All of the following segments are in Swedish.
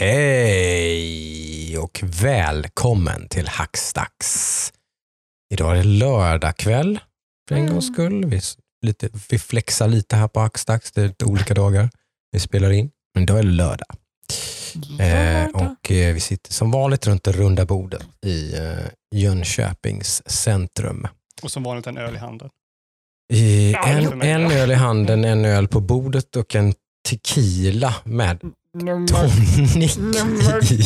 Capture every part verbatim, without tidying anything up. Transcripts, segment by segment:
Hej och välkommen till Hacksdags. Idag är det lördag kväll för en mm. gångs skull. Vi, lite, vi flexar lite här på Hacksdags. Det är lite olika dagar vi spelar in. Men idag är det lördag. lördag. Eh, och eh, vi sitter som vanligt runt det runda bordet i eh, Jönköpings centrum. Och som vanligt en öl i handen. I, ja, en, en öl i handen, en öl på bordet och en tequila med tonic i.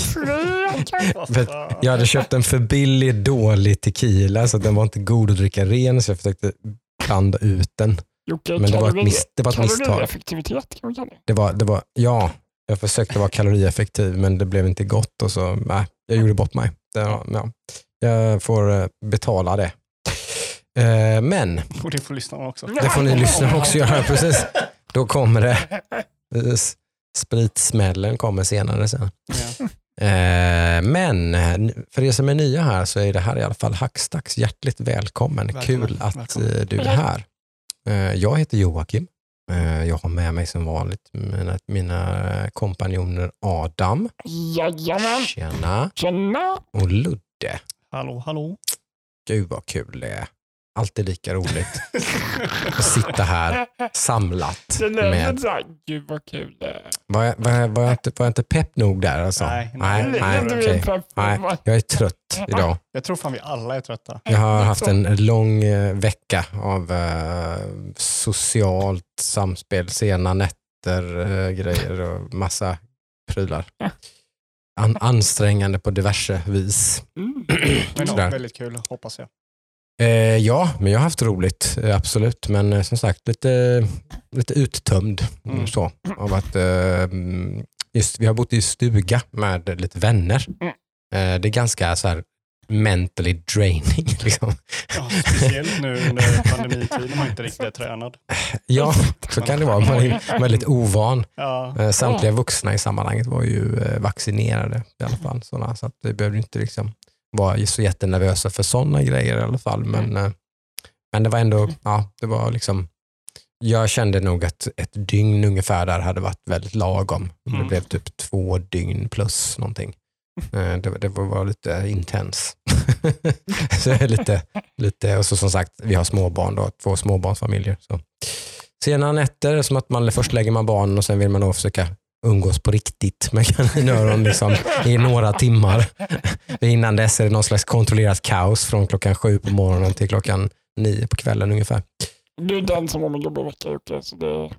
Jag hade köpt en för billig, dålig tequila så att den var inte god att dricka ren, så jag försökte blanda ut den. Jocke, men det var ett, mis- det var ett misstag. Det var, det var, ja, jag försökte vara kalorieffektiv men det blev inte gott och så, nej, jag gjorde bort mig. Det, ja, jag får betala det. Uh, men och det får lyssna också. Det får ni lyssna också göra, precis. Då kommer det uh, spritsmällen kommer senare sen. Ja. Uh, men för er som är nya här så är det här i alla fall Hacksdags. Hjärtligt välkommen. välkommen. Kul att välkommen. Du är här. Uh, jag heter Joakim. Uh, jag har med mig som vanligt mina, mina kompanjoner Adam. Jajamän. Tjena. Tjena. Och Ludde. Hallå, hallå. Gud vad kul det är. Alltid lika roligt att sitta här samlat. Den där med... där, gud vad kul det är. Var jag, var jag, var jag, inte, var jag inte pepp nog där? Alltså? Nej, nej, nej, nej, nej, okay. pepp, nej. Jag är trött idag. Jag tror fan vi alla är trötta. Jag har haft en lång vecka av uh, socialt samspel, sena nätter, uh, grejer och massa prylar. An- ansträngande på diverse vis. Mm. Men det var väldigt kul, hoppas jag. Eh, ja, men jag har haft roligt, absolut. Men eh, som sagt, lite, lite uttömd. Mm. Så, av att, eh, just, vi har bott i stuga med lite vänner. Mm. Eh, det är ganska så här mentally draining. Liksom. Ja, speciellt nu under pandemitiden, man inte riktigt är tränad. Ja, så kan det vara. Man är väldigt ovan. Ja. Eh, samtliga vuxna i sammanhanget var ju eh, vaccinerade i alla fall. Sådana, så att vi behövde inte liksom... var så jättenervösa för sådana grejer i alla fall, men, mm. men det var ändå, ja, det var liksom, jag kände nog att ett dygn ungefär där hade varit väldigt lagom. Mm. Det blev typ två dygn plus någonting. Mm. Det, det var lite intens. så lite, lite, och så som sagt, vi har småbarn då, två småbarnsfamiljer. Så. Sena nätter, som att man först lägger man barnen och sen vill man då försöka umgås på riktigt med kaninöron liksom, i några timmar. Innan dess är det någon slags kontrollerat kaos från klockan sju på morgonen till klockan nio på kvällen ungefär. Du är den som har en jobbig vecka, Jocke, så det...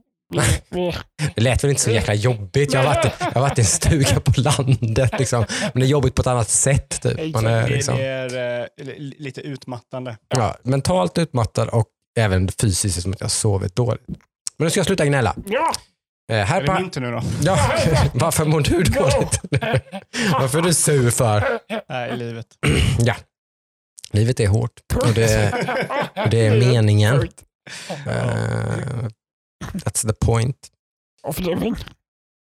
Det lät väl inte så jäkla jobbigt. Jag har varit, jag har varit i en stuga på landet liksom. Men det är jobbigt på ett annat sätt typ. Man är, liksom... det är uh, lite utmattande. Ja, mentalt utmattad och även fysiskt, som att jag har sovit dåligt. Men nu ska jag sluta gnälla. Ja! Eh, här är det pa- inte nu då? Ja, varför mår du dåligt? Varför är du sur för? Nej, livet. Ja, livet är hårt. Och det är, och det är meningen. Uh, that's the point. Of living.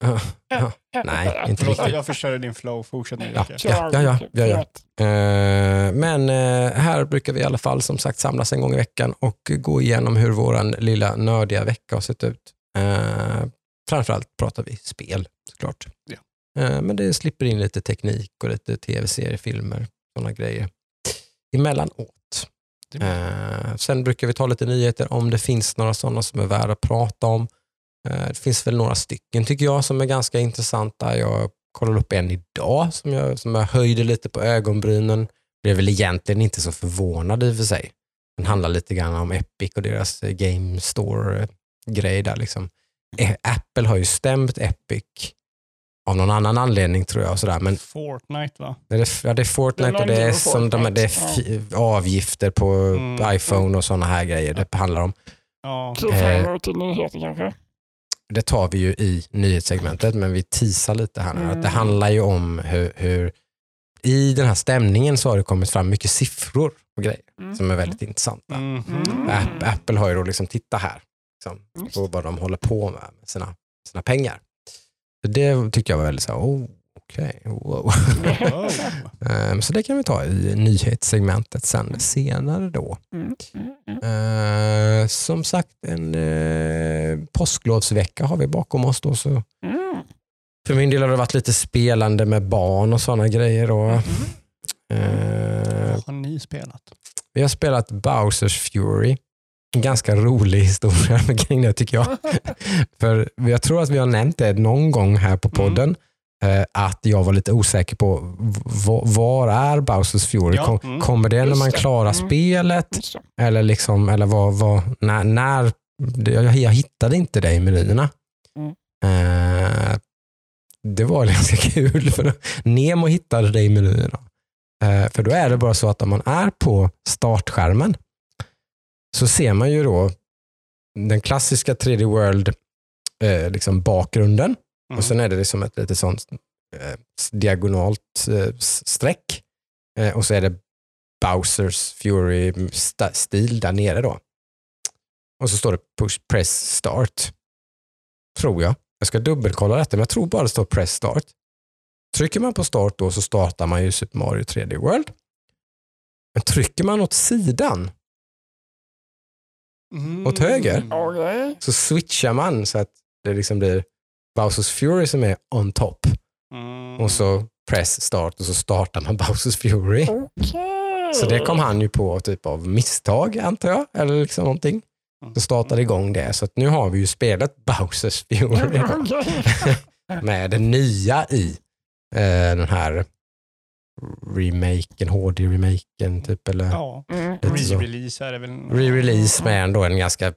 Uh, uh, nej, inte riktigt. Jag förstör din flow, fortsätt nu. Ja, ja, ja, ja, ja. Uh, men uh, här brukar vi i alla fall som sagt samlas en gång i veckan och gå igenom hur våran lilla nördiga vecka har sett ut. Uh, Framförallt pratar vi spel, såklart. Ja. Men det slipper in lite teknik och lite tv-serier, filmer, sådana grejer. Emellanåt. Mm. Sen brukar vi ta lite nyheter om det finns några sådana som är värda att prata om. Det finns väl några stycken, tycker jag, som är ganska intressanta. Jag kollade upp en idag som jag, som jag höjde lite på ögonbrynen. Blev väl egentligen inte så förvånad i för sig. Den handlar lite grann om Epic och deras Game Store-grej där liksom. Apple har ju stämt Epic av någon annan anledning, tror jag, sådär. Men Fortnite, va? Det är, ja, det är Fortnite, det är och det är, som de, det är f- ja. avgifter på mm. iPhone och sådana här grejer det handlar om. Ja. Eh, det tar vi ju i nyhetssegmentet, men vi teasar lite här nu. Mm. Att det handlar ju om hur, hur i den här stämningen så har det kommit fram mycket siffror och grejer mm. som är väldigt mm. intressanta. Mm. App, Apple har ju då liksom, titta här. Liksom, på vad de håller på med, med sina, sina pengar. Så det tyckte jag var väldigt så här, oh, okej, okay, wow. um, så det kan vi ta i nyhetssegmentet sen senare då. Mm. Uh, som sagt, en uh, påsklovsvecka har vi bakom oss då, så mm. För min del har det varit lite spelande med barn och sådana grejer då. Mm. Eh, Vad har ni spelat? Vi har spelat Bowser's Fury. En ganska rolig historia kring det, tycker jag. För jag tror att vi har nämnt det någon gång här på podden. Mm. Eh, att jag var lite osäker på v- var är Bowser's Fury? Ja. Kom, mm. Kommer det när man klarar mm. spelet? Eller liksom, eller vad, vad, när, när jag, jag hittade inte det i menyerna. Mm. Eh, det var ganska kul. För Nemo hittade det i menyerna. Eh, för då är det bara så att om man är på startskärmen så ser man ju då den klassiska tre D World eh, liksom bakgrunden. Mm. Och sen är det liksom ett lite sånt eh, diagonalt eh, streck. Eh, och så är det Bowser's Fury st- stil där nere då. Och så står det push, press, start. Tror jag. Jag ska dubbelkolla detta, men jag tror bara det står press, start. Trycker man på start då så startar man ju Super Mario tre D World. Men trycker man åt sidan Mm. åt höger okay. så switchar man så att det liksom blir Bowser's Fury som är on top mm. och så press start och så startar man Bowser's Fury okay. så det kom han ju på typ av misstag antar jag eller liksom någonting så startade igång det så att nu har vi ju spelat Bowser's Fury med det nya i eh, den här remaken, H D-remaken typ, eller ja. mm. re-release är det väl. Re-release med ändå en ganska,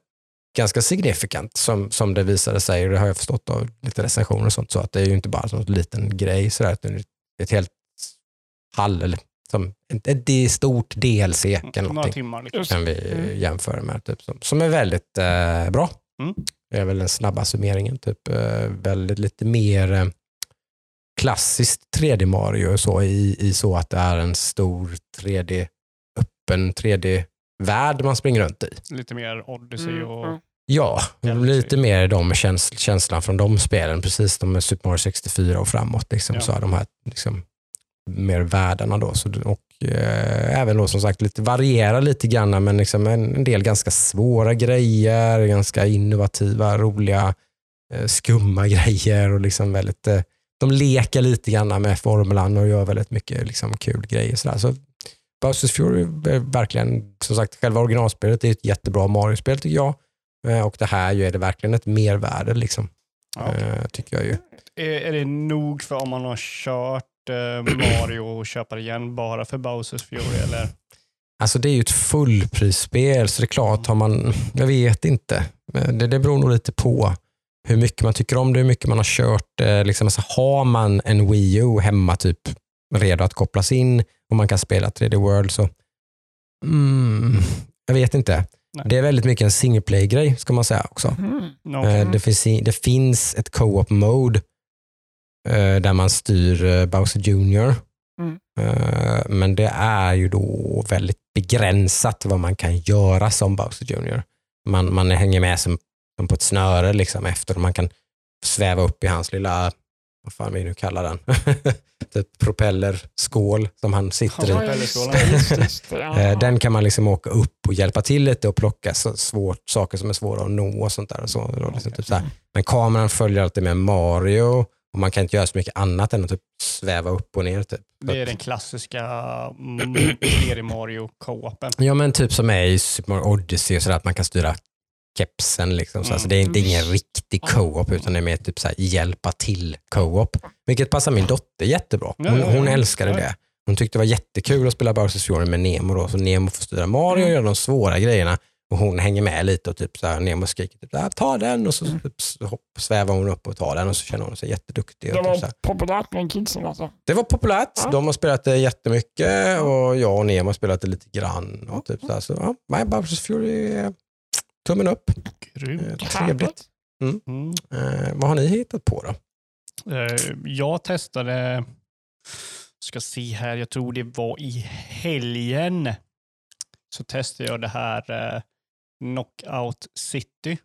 ganska signifikant som, som det visade sig, det har jag förstått av lite recensioner och sånt, så att det är ju inte bara något liten grej sådär, utan ett helt hall, eller som ett, ett stort D L C eller någonting. Några timmar liksom. Kan vi mm. jämföra med typ, som, som är väldigt eh, bra. Mm. Det är väl den snabba summeringen typ, eh, väldigt lite mer eh, klassiskt tre D Mario så i, i så att det är en stor tre D, öppen tre D-värld man springer runt i. Lite mer Odyssey och... Mm. Ja, Galaxy. Lite mer de käns- känslan från de spelen, precis de med Super Mario sextiofyra och framåt, liksom, ja. Så är de här liksom, mer världarna då. Så, och eh, även då som sagt lite, varierar lite grann, men liksom en, en del ganska svåra grejer, ganska innovativa, roliga, eh, skumma grejer och liksom väldigt... Eh, de leker lite grann med formulan och gör väldigt mycket liksom, kul grejer. Sådär. Så Bowser's Fury är verkligen, som sagt, själva originalspelet är ett jättebra Mario-spel tycker jag. Och det här ju är det verkligen ett mervärde liksom. Ja. Uh, tycker jag ju. Är, är det nog för om man har kört uh, Mario och köper igen bara för Bowser's Fury eller? Alltså det är ju ett fullprisspel så det är klart har man, jag vet inte. Det, det beror nog lite på. Hur mycket man tycker om det, hur mycket man har kört. Liksom, alltså, har man en Wii U hemma typ redo att kopplas in och man kan spela tre D World så mm, jag vet inte. Nej. Det är väldigt mycket en singleplay-grej ska man säga också. Mm. No. Det, finns, det finns ett co-op mode där man styr Bowser Junior Mm. Men det är ju då väldigt begränsat vad man kan göra som Bowser Junior Man, man hänger med som på ett snöre liksom efter och man kan sväva upp i hans lilla vad fan vi nu kallar den typ propellerskål som han sitter i. Den kan man liksom åka upp och hjälpa till lite och plocka så svårt, saker som är svåra att nå och sånt där. Och så, och liksom, okay. typ så här. Men kameran följer alltid med Mario och man kan inte göra så mycket annat än att typ sväva upp och ner. Typ. Det är den klassiska i Mario co-open. Ja men typ som är i Super Mario Odyssey och sådär att man kan styra kepsen liksom. Så mm. alltså, det är inte ingen riktig co-op utan det är mer typ så här, hjälpa till co-op. Vilket passar min dotter jättebra. Hon, mm. hon älskade mm. det. Hon tyckte det var jättekul att spela Bowser's Fury med Nemo då. Så Nemo får styra Mario och göra de svåra grejerna och hon hänger med lite och typ så här, Nemo skriker typ ah, ta den och så typ, hopp, svävar hon upp och tar den och så känner hon sig jätteduktig. Och, det var typ, så här. Populärt med kidsen alltså. Det var populärt. Ja. De har spelat det jättemycket och jag och Nemo har spelat det lite grann. Och typ så här, så ja, Bowser's Fury är tummen upp. Eh, trevligt. Mm. Mm. Eh, vad har ni hittat på då? Eh, jag testade, ska se här, jag tror det var i helgen så testade jag det här eh, Knockout City.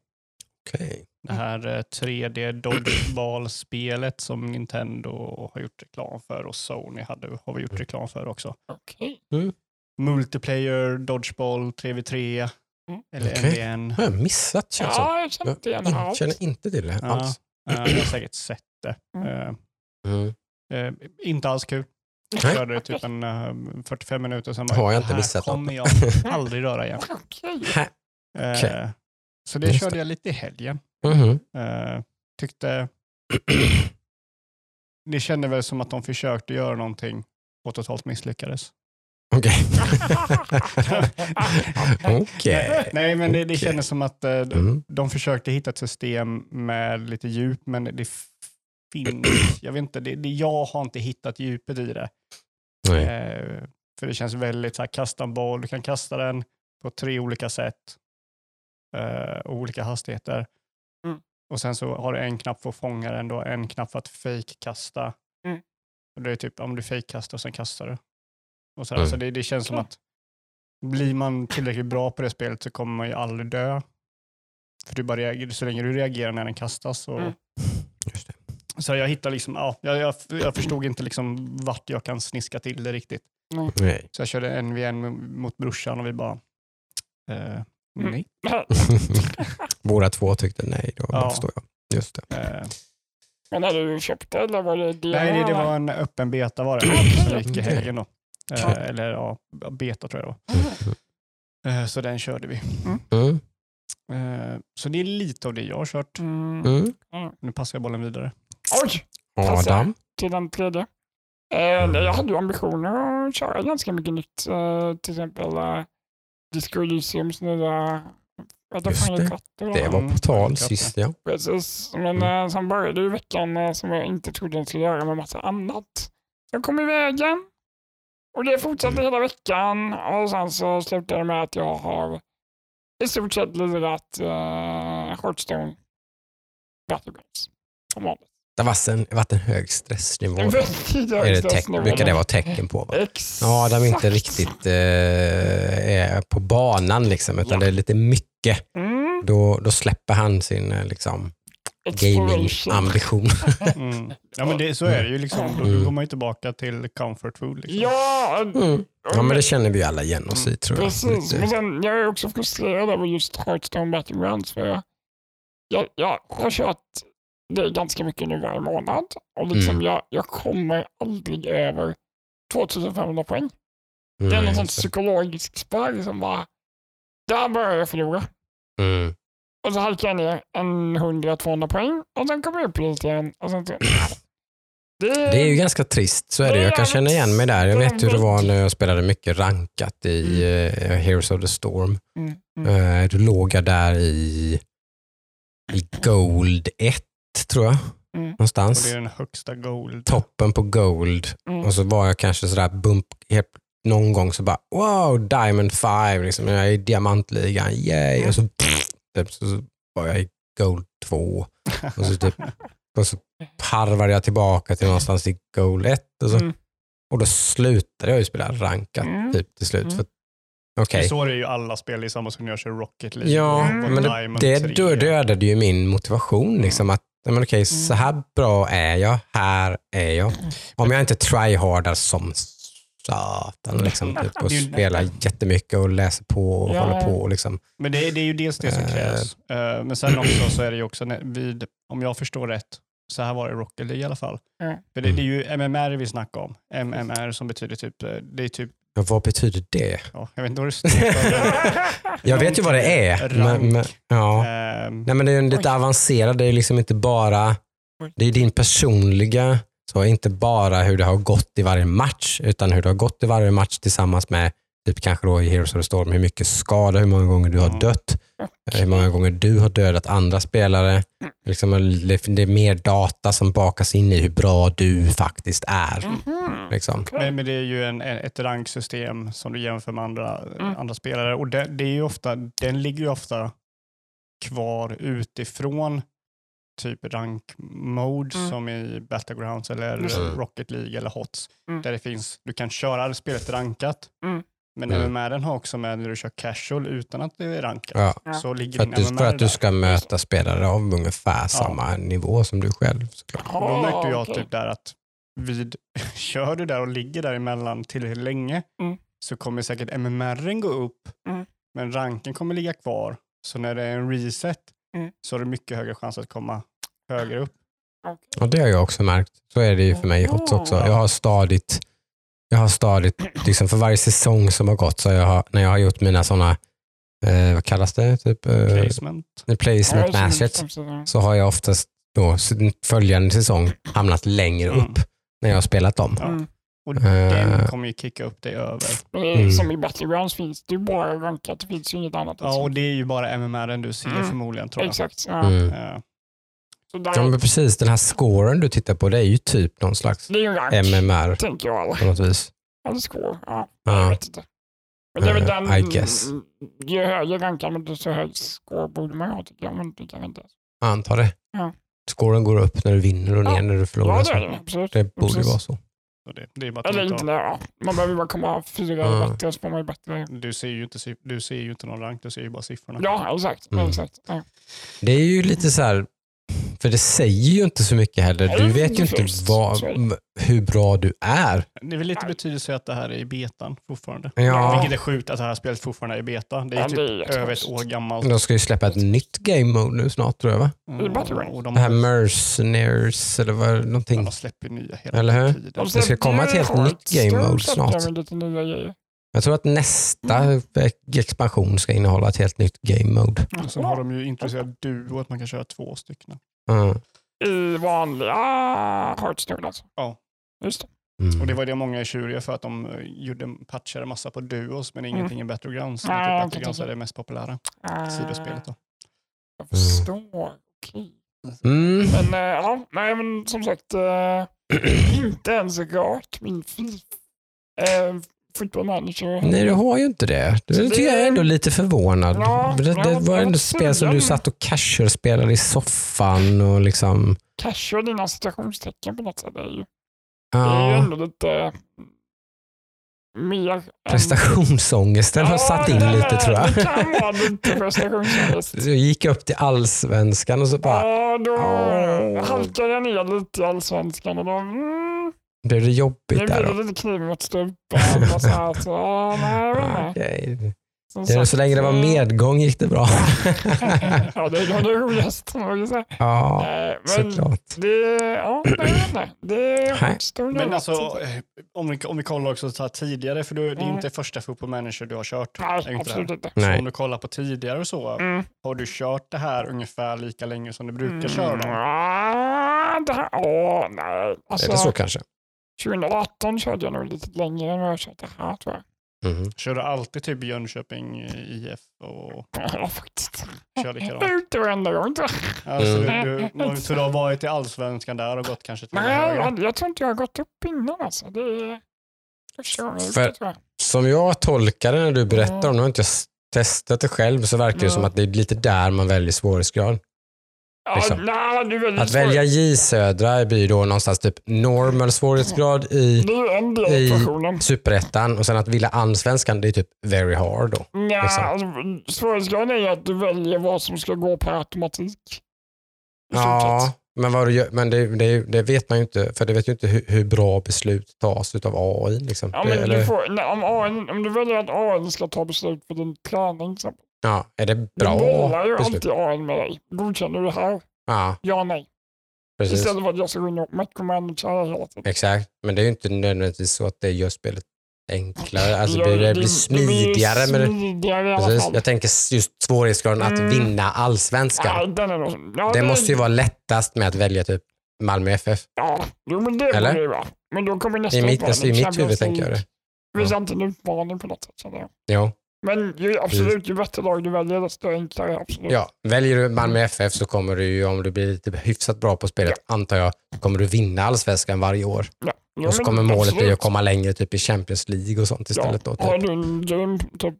Okay. Det här eh, tre D dodgeball-spelet som Nintendo har gjort reklam för och Sony hade, har vi gjort reklam för också. Okay. Mm. Multiplayer, dodgeball, tre v tre. Mm. Eller okay. M B N. Jag har missat. Känns ja, jag känner inte igen alls. Jag känner inte till det alls. Uh, jag har säkert sett det. Uh, mm. uh, inte alls kul. Jag körde det typ en uh, fyrtiofem minuter sen bara, har jag inte här kommer jag aldrig röra igen. Okay. Okay. Uh, så det Just körde det. jag lite i helgen. Mm-hmm. Uh, tyckte det kände väl som att de försökte göra någonting och totalt misslyckades. Okej. Okay. okay. Nej, men det, det okay. kändes som att uh, mm. de försökte hitta ett system med lite djup, men det f- finns, jag vet inte, det, det, jag har inte hittat djupet i det. Nej. Uh, för det känns väldigt så här, kasta en boll, du kan kasta den på tre olika sätt uh, och olika hastigheter. Mm. Och sen så har du en knapp för att fånga den då, en knapp för att fake-kasta. Mm. Och det är typ, om du fake-kastar och sen kastar du. Och så mm. alltså det, det känns okay. som att blir man tillräckligt bra på det spelet så kommer man ju aldrig dö. För du bara reagerar, så länge du reagerar när den kastas. Och... Mm. Just det. Så jag hittar liksom, ja, jag, jag, jag förstod inte liksom vart jag kan sniska till det riktigt. Mm. Nej. Så jag körde en vid en mot brorsan och vi bara... Eh, nej. Mm. Våra två tyckte nej då, ja. förstår jag. Just det. Eh. Men hade du köpt det eller var det det? Nej, det, det var en öppen beta var det. Så gick i helgen då. Eh, eller ja, beta tror jag då. Mm. Eh, så den körde vi. Mm. Eh, så det är lite av det jag har kört. Mm. Mm. Nu passar jag bollen vidare. Oj! Passar till den tredje. Eh, jag hade ju ambitioner att köra ganska mycket nytt. Eh, till exempel eh, Disco Elysiums nya... Just det, katter, det var på tal sist, ja. Precis, men mm. äh, sen började ju veckan äh, som jag inte trodde jag skulle göra med massa annat. Jag kom i vägen och det fortsatte mm. hela veckan och sen så slutade det med att jag har i stort sett lirat äh, Hearthstone Battlegrounds. Det har varit en hög stressnivå. En är det teck- brukar det vara tecken på? Va? Exakt. Ja, de är inte riktigt eh, är på banan liksom, utan ja. det är lite mycket. Mm. Då, då släpper han sin liksom, gaming-ambition. Mm. Ja, men det, så är det ju. Liksom. Då mm. går man ju tillbaka till comfort food. Liksom. Ja, mm. ja, men det känner vi alla igen oss i, tror jag. Precis, men sen, jag är också frustrerad över just Hearthstone Battlegrounds. För jag, jag, jag har kört... Det är ganska mycket nu varje månad. Och liksom mm. jag, jag kommer aldrig över tjugofemhundra poäng. Mm, det är någon sån psykologisk spärr som bara, där börjar jag förlora. Mm. Och så halkar jag ner en hundra till tvåhundra poäng. Och sen kommer jag upp lite igen. Och sen, det, det är ju ganska trist, så är det. Jag kan känna igen mig där. Jag vet hur det var när jag spelade mycket rankat i mm. uh, Heroes of the Storm. Mm. Mm. Uh, du låg där i, i Gold ett. Tror jag. Mm. Någonstans. Och det är den högsta gold. Toppen på gold. Mm. Och så var jag kanske sådär bump helt, någon gång så bara wow, diamond five liksom. Jag är i diamantligan. Yay. Mm. Och så, typ, så, så var jag i gold två. Och så, typ, och så parvade jag tillbaka till någonstans i gold ett. Och, så, mm. och då slutade jag ju spela rankat mm. typ till slut. Mm. För okay. Så är det ju alla spel i samma som jag kör Rocket League. Ja, men det, det dödade ju min motivation liksom att men okej, så här bra är jag, här är jag. Om jag inte tryhardar som satan liksom, typ, och spelar jättemycket och läser på och ja. håller på. Liksom. Men det är, det är ju dels det som krävs. Uh, men sen också så är det ju också, vid, om jag förstår rätt, så här var det Rocket League i alla fall. Mm. För det, det är ju M M R vi snackar om. M M R som betyder typ, det är typ ja, vad betyder det? Ja, jag vet inte vad det står. Jag vet ju vad det är. Men, men, ja. um, Nej, men det är ju lite avancerad. Det är liksom inte bara... Det är din personliga... Så inte bara hur det har gått i varje match. Utan hur det har gått i varje match tillsammans med... Typ kanske då i Heroes of the Storm. Hur mycket skada, hur många gånger du har dött. Okay. Hur många gånger du har dödat andra spelare. Liksom, det är mer data som bakas in i hur bra du faktiskt är. Mm-hmm. Liksom. Men, men det är ju en, ett ranksystem som du jämför med andra, mm. andra spelare. Och det, det är ju ofta, den ligger ju ofta kvar utifrån typ rank-mode mm. som i Battlegrounds eller mm. Rocket League eller H O T S. Mm. Där det finns, du kan köra spelet rankat. Mm. Men mm. M M R:en har också med när du kör casual utan att det är rankat. Ja. Så ligger för, att du, för att du ska möta spelare av ungefär ja. samma nivå som du själv. Oh, då märkte jag okay. typ där att vid, kör du där och ligger däremellan tillräckligt länge mm. så kommer säkert M M R:en gå upp mm. men ranken kommer ligga kvar. Så när det är en reset mm. så har du mycket högre chans att komma högre upp. Okay. Ja, det har jag också märkt. Så är det ju för mig också. Jag har stadigt, jag har stadigt liksom för varje säsong som har gått, så jag har, när jag har gjort mina sådana eh, vad kallas det? Typ, eh, placement. Placement matchet, så har jag oftast då följande säsong hamnat längre upp mm. när jag har spelat dem. Mm. Och den kommer ju kicka upp dig över. Mm. Som i Battlegrounds finns det ju bara rankat, det finns ju inget annat. Ja, och det är ju bara M M R du ser mm. förmodligen, tror jag. Exakt, ja. Mm. Ja. Så där... ja, precis, den här scoren du tittar på, det är ju typ någon slags M M R. Tänker jag. På något vis. Eller score, ja. ja. Jag vet inte. Men det är väl den, I guess. Ju högre rankar man, desto högre score borde man ha, tycker jag. Men det kan inte. Antar det. Ja. Scoren går upp när du vinner och ner ja. när du förlorar. Ja, det är det. Absolut. Det borde precis. vara så. Det. Det är bara eller inte, ja. Man behöver bara komma fyra mm. bättre och så får man ju bättre. Du ser ju inte, du ser ju inte någon rank, du ser ju bara siffrorna. Ja, exakt. Mm. exakt. Ja. Det är ju lite så här, för det säger ju inte så mycket heller. Du vet ju inte vad, hur bra du är. Det är väl lite betydelse att det här är i betan fortfarande. Ja. Vilket är sjukt att det här spelet fortfarande är i beta. Det är ja, typ det är över ett år gammalt. De ska ju släppa ett nytt game mode nu snart, tror jag, va? Mm. De det här Mercenaries eller vad, någonting. De släpper nya hela eller hur? tiden. Det ska komma ett helt nytt game mode snart. Jag tror att nästa mm. expansion ska innehålla ett helt nytt game mode. Och sen har de ju intresserat duo att man kan köra två stycken. Mm. I vanliga Hearthstone alltså. Ja. Just det. Mm. Och det var det många är tjuriga för, att de gjorde, patchade massa på duos men ingenting mm. i Battlegrounds. Mm. Typ Battlegrounds är det mest populära mm. sidospelet då. Jag förstår. Okej. Okay. Mm. Men äh, ja, nej men som sagt äh, inte ens rört min fil. Äh, Nej, du har ju inte det. Det, det... tycker jag är ändå lite förvånad. Ja, det, det ja, var ändå ett spel som du satt och casual spelade i soffan och liksom... Casual, dina situationstecken på något sätt är ju... Ja. Det är ju ändå lite... Mer... Prestationsångest. Den ja, har satt in det, lite, tror jag. Det kan vara lite prestationsångest. Du gick upp till allsvenskan och så bara... Ja, då oh. halkade jag ner lite i allsvenskan och då... Mm. Det är det jobbigt jag där. Det blir lite kniv mot strumpan och så här. Så, åh, nej, nej. Okay. Det är så länge det var medgång gick det bra. Ja, det var det roligaste. Ja, men såklart. Det, ja, nej, nej. Det är men alltså, om vi, om vi kollar också så här tidigare, för du, det är inte första Football Manager du har kört. Nej, absolut inte. Så om du kollar på tidigare och så, mm. har du kört det här ungefär lika länge som du brukar mm. köra dem? Ja, det här, åh, nej. Alltså, är det så kanske? tjugo arton körde jag nog lite längre än vad jag körde här, tror jag. Mm. Kör du alltid typ Jönköping I F och... Ja, faktiskt. Kör likadant. Det är inte varenda gång. Alltså, mm. du, du, så du har varit i allsvenskan där och gått kanske... Till Nej, jag, jag tror inte jag har gått upp innan. Alltså. Det är... jag kör för, ut, tror jag. Som jag tolkade när du berättade mm. om, nu har inte jag testat det själv, så verkar det mm. som att det är lite där man väljer svårighetsgrad. Liksom. Ja, nej, att välja J Södra blir då någonstans typ normal svårighetsgrad i, i Superettan, och sen att vilja allsvenskan, det är typ very hard då. Ja, liksom. Alltså, svårighetsgraden är att du väljer vad som ska gå per automatik. Ja, men, vad du gör, men det, det, det vet man ju inte, för det vet ju inte hur, hur bra beslut tas utav A I. Liksom. Ja, men det, du får, nej, om, A I, om du väljer att A I ska ta beslut för din planning exempel. Ja, är det bra? Du bollar ju beslut. Alltid A N med dig. Godkänner du det här? Ja. Ja, nej. Precis. Istället för att jag ska gå in och micromanager hela tiden. Exakt, men det är ju inte nödvändigtvis så att det gör spelet enklare. Alltså det, det blir smidigare. Det blir smidigare i alla fall. Precis. Jag tänker just svårighetsgraden att mm. vinna allsvenskan. Ja, ja, det, det måste ju vara lättast med att välja typ Malmö F F. Ja, jo, men det eller? Borde det vara. Men då kommer nästa utmaning. I mitt, i mitt huvud tänker jag det. Det finns alltid en utmaning på något sätt. Så ja. Men ju, absolut, ju bättre lag du väljer, desto enklare. Absolut. Ja, väljer du Malmö F F så kommer du ju, om du blir lite hyfsat bra på spelet, ja. antar jag, kommer du vinna allsvenskan varje år. Ja. Ja, och så kommer målet absolut. Bli att komma längre typ i Champions League och sånt istället. Ja. Då, typ. Har du en grym typ,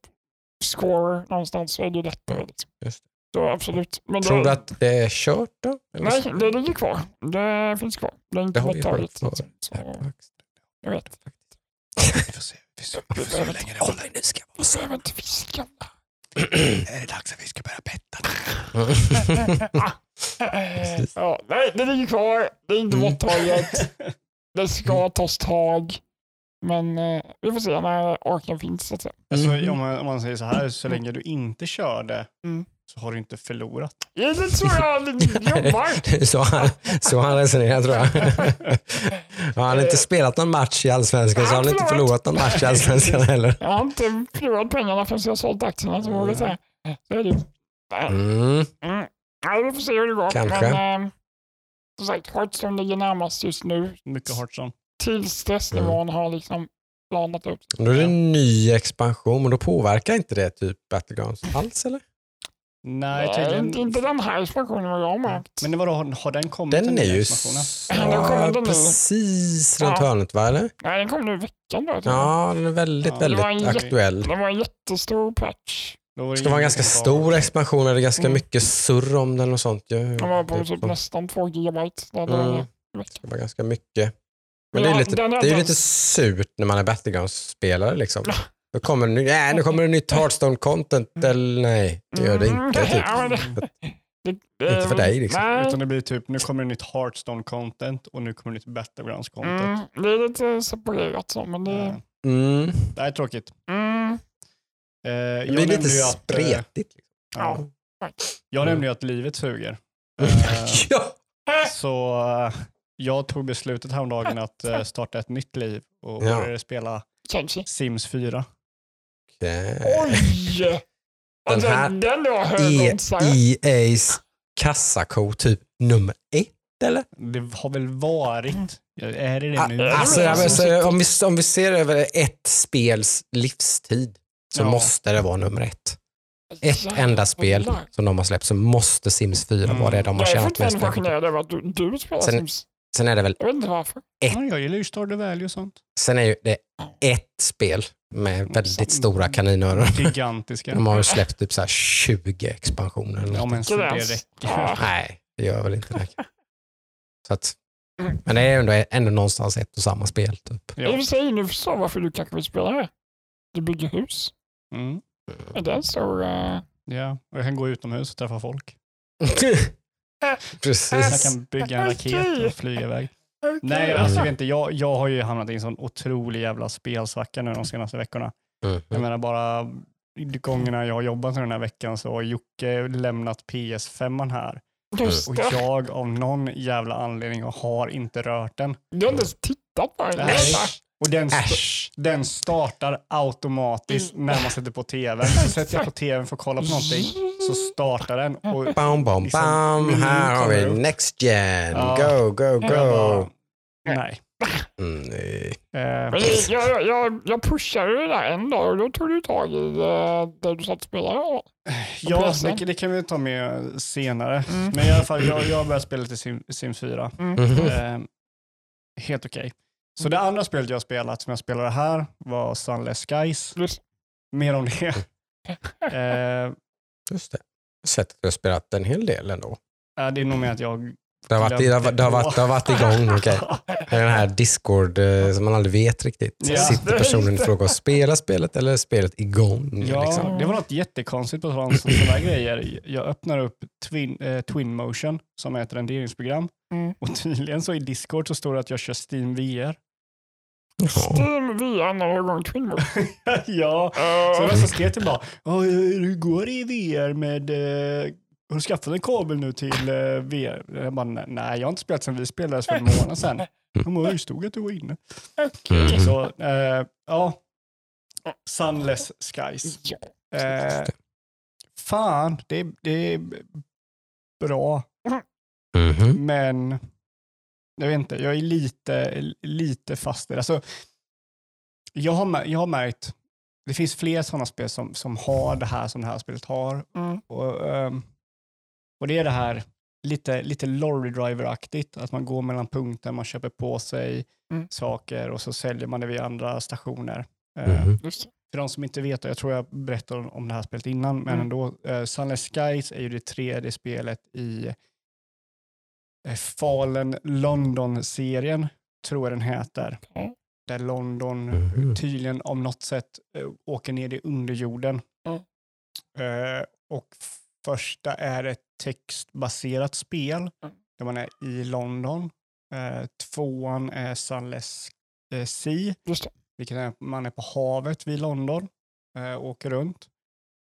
score någonstans så är det lätt. Liksom. Just det. Så absolut. Men tror det... du att det är kört då? Eller nej, så? Det ligger kvar. Det finns kvar. Det är inte det taget. Så... Jag vet. Vi får se. Vi får se, vi får se hur länge det håller. Vi behöver inte fiska. Är det dags att vi ska börja petta? Ja, nej, det ligger kvar. Det är inte borttaget. Det ska tas tag. Men eh, vi får se när orken finns. Så att säga. Alltså, om, man, om man säger så här, så länge du inte kör det mm. så har du inte förlorat. Ja, det tror jag jobbar. så, han, så han resonerar, tror jag. Han har inte spelat någon match i Allsvenskan, så han har inte förlorat någon match i Allsvenskan heller. Jag har inte förlorat pengarna förrän jag har sålt aktierna, som ordet är. Så är det. Mm. Mm. Ja, vi får se hur det går. Kanske. Men äh, som sagt, Hearthstone ligger närmast just nu. Mycket Hearthstone. Tills dess nivån mm. har liksom planat upp. Då är det en ny expansion, men då påverkar inte det typ Battlegrounds alls, eller? Nej, Nej inte, inte den här expansionen var jag med. Men vadå, har den kommit? Den, den är ju s- ja, den precis runt hörnet, va, eller? Nej, den kom nu i veckan då. Ja, den är väldigt, ja, väldigt det aktuell. J- det var en jättestor patch. Var det ska vara en ganska stor expansion, eller ganska mm. mycket surr om den och sånt. Ja, den var på typ nästan två gigabyte. Mm. Det ska vara ganska mycket. Men ja, det är ju lite, den, det är den. lite surt när man är Battlegrounds-spelare liksom. Ja. Då kommer det ny, nej, nu kommer det nytt Hearthstone-content, mm. eller nej, det gör det inte. Typ. Ja, det, det, det, inte för dig liksom. Nej. Utan det blir typ, nu kommer det nytt Hearthstone-content och nu kommer det nytt Battlegrounds-content. Mm, det är lite separerat så, men det... Ja. Mm. Det är tråkigt. Mm. Eh, jag det är lite ju att, spretigt. Liksom. Ja. Ja. Jag mm. nämnde ju att livet suger. Eh, ja. Så jag tog beslutet häromdagen att starta ett nytt liv och ja. började spela Kanske. Sims fyra. Okay. Oj! Den här är E A's kassako typ nummer ett, eller? Det har väl varit... Är det det nu? Alltså, alltså, om, vi, om vi ser över ett spels livstid så ja. måste det vara nummer ett. Ett enda spel som de har släppt så måste Sims fyra mm. vara det de har tjänat mest. Jag är fortfarande över att du, du spelar Sen, Sims. Sen är det väl... Jag vet inte varför. Ett. Ja, jag gillar ju Stardew Valley och sånt. Sen är ju det ett spel med väldigt stora kaninöron. Gigantiska. De har ju släppt typ så här tjugo expansioner. Eller ja, men så det räcker. Nej, det gör väl inte det. Så att, men det är ändå, ändå någonstans ett och samma spel. Typ. Ja. Jag säger nu så varför du kanske vill spela här. Du bygger hus. Mm. Men det är så... Uh... Ja, och jag kan gå utomhus och träffa folk. Precis. Jag kan bygga en raket och flyga iväg. Okay. Nej, alltså, vet inte, jag, jag har ju hamnat i en sån otrolig jävla spelsvacka nu de senaste veckorna. Mm. Jag menar bara de gångerna jag har jobbat den här veckan så har Jocke lämnat P S fem här. Just och jag av någon jävla anledning har inte rört den. Du har inte ens tittat på den. Nej. Och den, st- den startar automatiskt när man sätter på T V. Så sätter jag på T V för att kolla på någonting så startar den. Och bam, bam, liksom, bam. Här har vi upp. Next gen. Ja. Go, go, go. Bara, nej. Mm, nej. Eh. Jag, jag, jag pushade det där en dag och då tog du tag i det, det du satt och spelade. Och ja, det, det kan vi ta med senare. Mm. Men i alla fall, jag, jag började spela till Sim, Sims fyra. Mm. Eh, helt okej. Okay. Så det andra spelet jag spelat som jag spelade här var Sunless Skies. Just. Mer om det. eh, Just det. Sättet att jag har spelat en hel del ändå. Eh, det är nog med att jag... Det har varit, det har, det har varit, det har varit igång, okej. Okay. Den här Discord eh, som man aldrig vet riktigt. Ja. Sitter personen i fråga och spelar spelet eller spelet igång? Ja, liksom. Det var något jättekonstigt på sådana här grejer. Jag öppnar upp Twin, eh, Twin Motion som är ett renderingsprogram. Mm. Och tydligen så i Discord så står det att jag kör Steam V R. Steam V R när jag går Twin Motion? Ja, så jag så skrev till bara, hur går det i V R med... Eh, har du skaffat en kabel nu till uh, V R? Jag bara, nej, jag har inte spelat sen vi spelade för en månad sedan. De var ju stod att du var inne. Mm. Så, uh, ja. Sunless Skies. Uh, fan, det, det är bra. Mm-hmm. Men, jag vet inte, jag är lite, lite fast i det. Alltså, jag har, jag har märkt, det finns fler sådana spel som, som har det här som det här spelet har. Mm. Och... Um, Och det är det här lite, lite lorry driver-aktigt. Att man går mellan punkter, man köper på sig mm. saker och så säljer man det vid andra stationer. Mm. Uh, för de som inte vet, jag tror jag berättade om, om det här spelet innan, mm. men ändå, uh, Sunless Skies är ju det tredje spelet i uh, Fallen London-serien, tror jag den heter. Mm. Där London mm. tydligen om något sätt uh, åker ner i underjorden. Mm. Uh, och f- Första är ett textbaserat spel mm. där man är i London. Eh, tvåan är Sunless eh, Sea. Vilket är, man är på havet vid London. Eh, åker runt.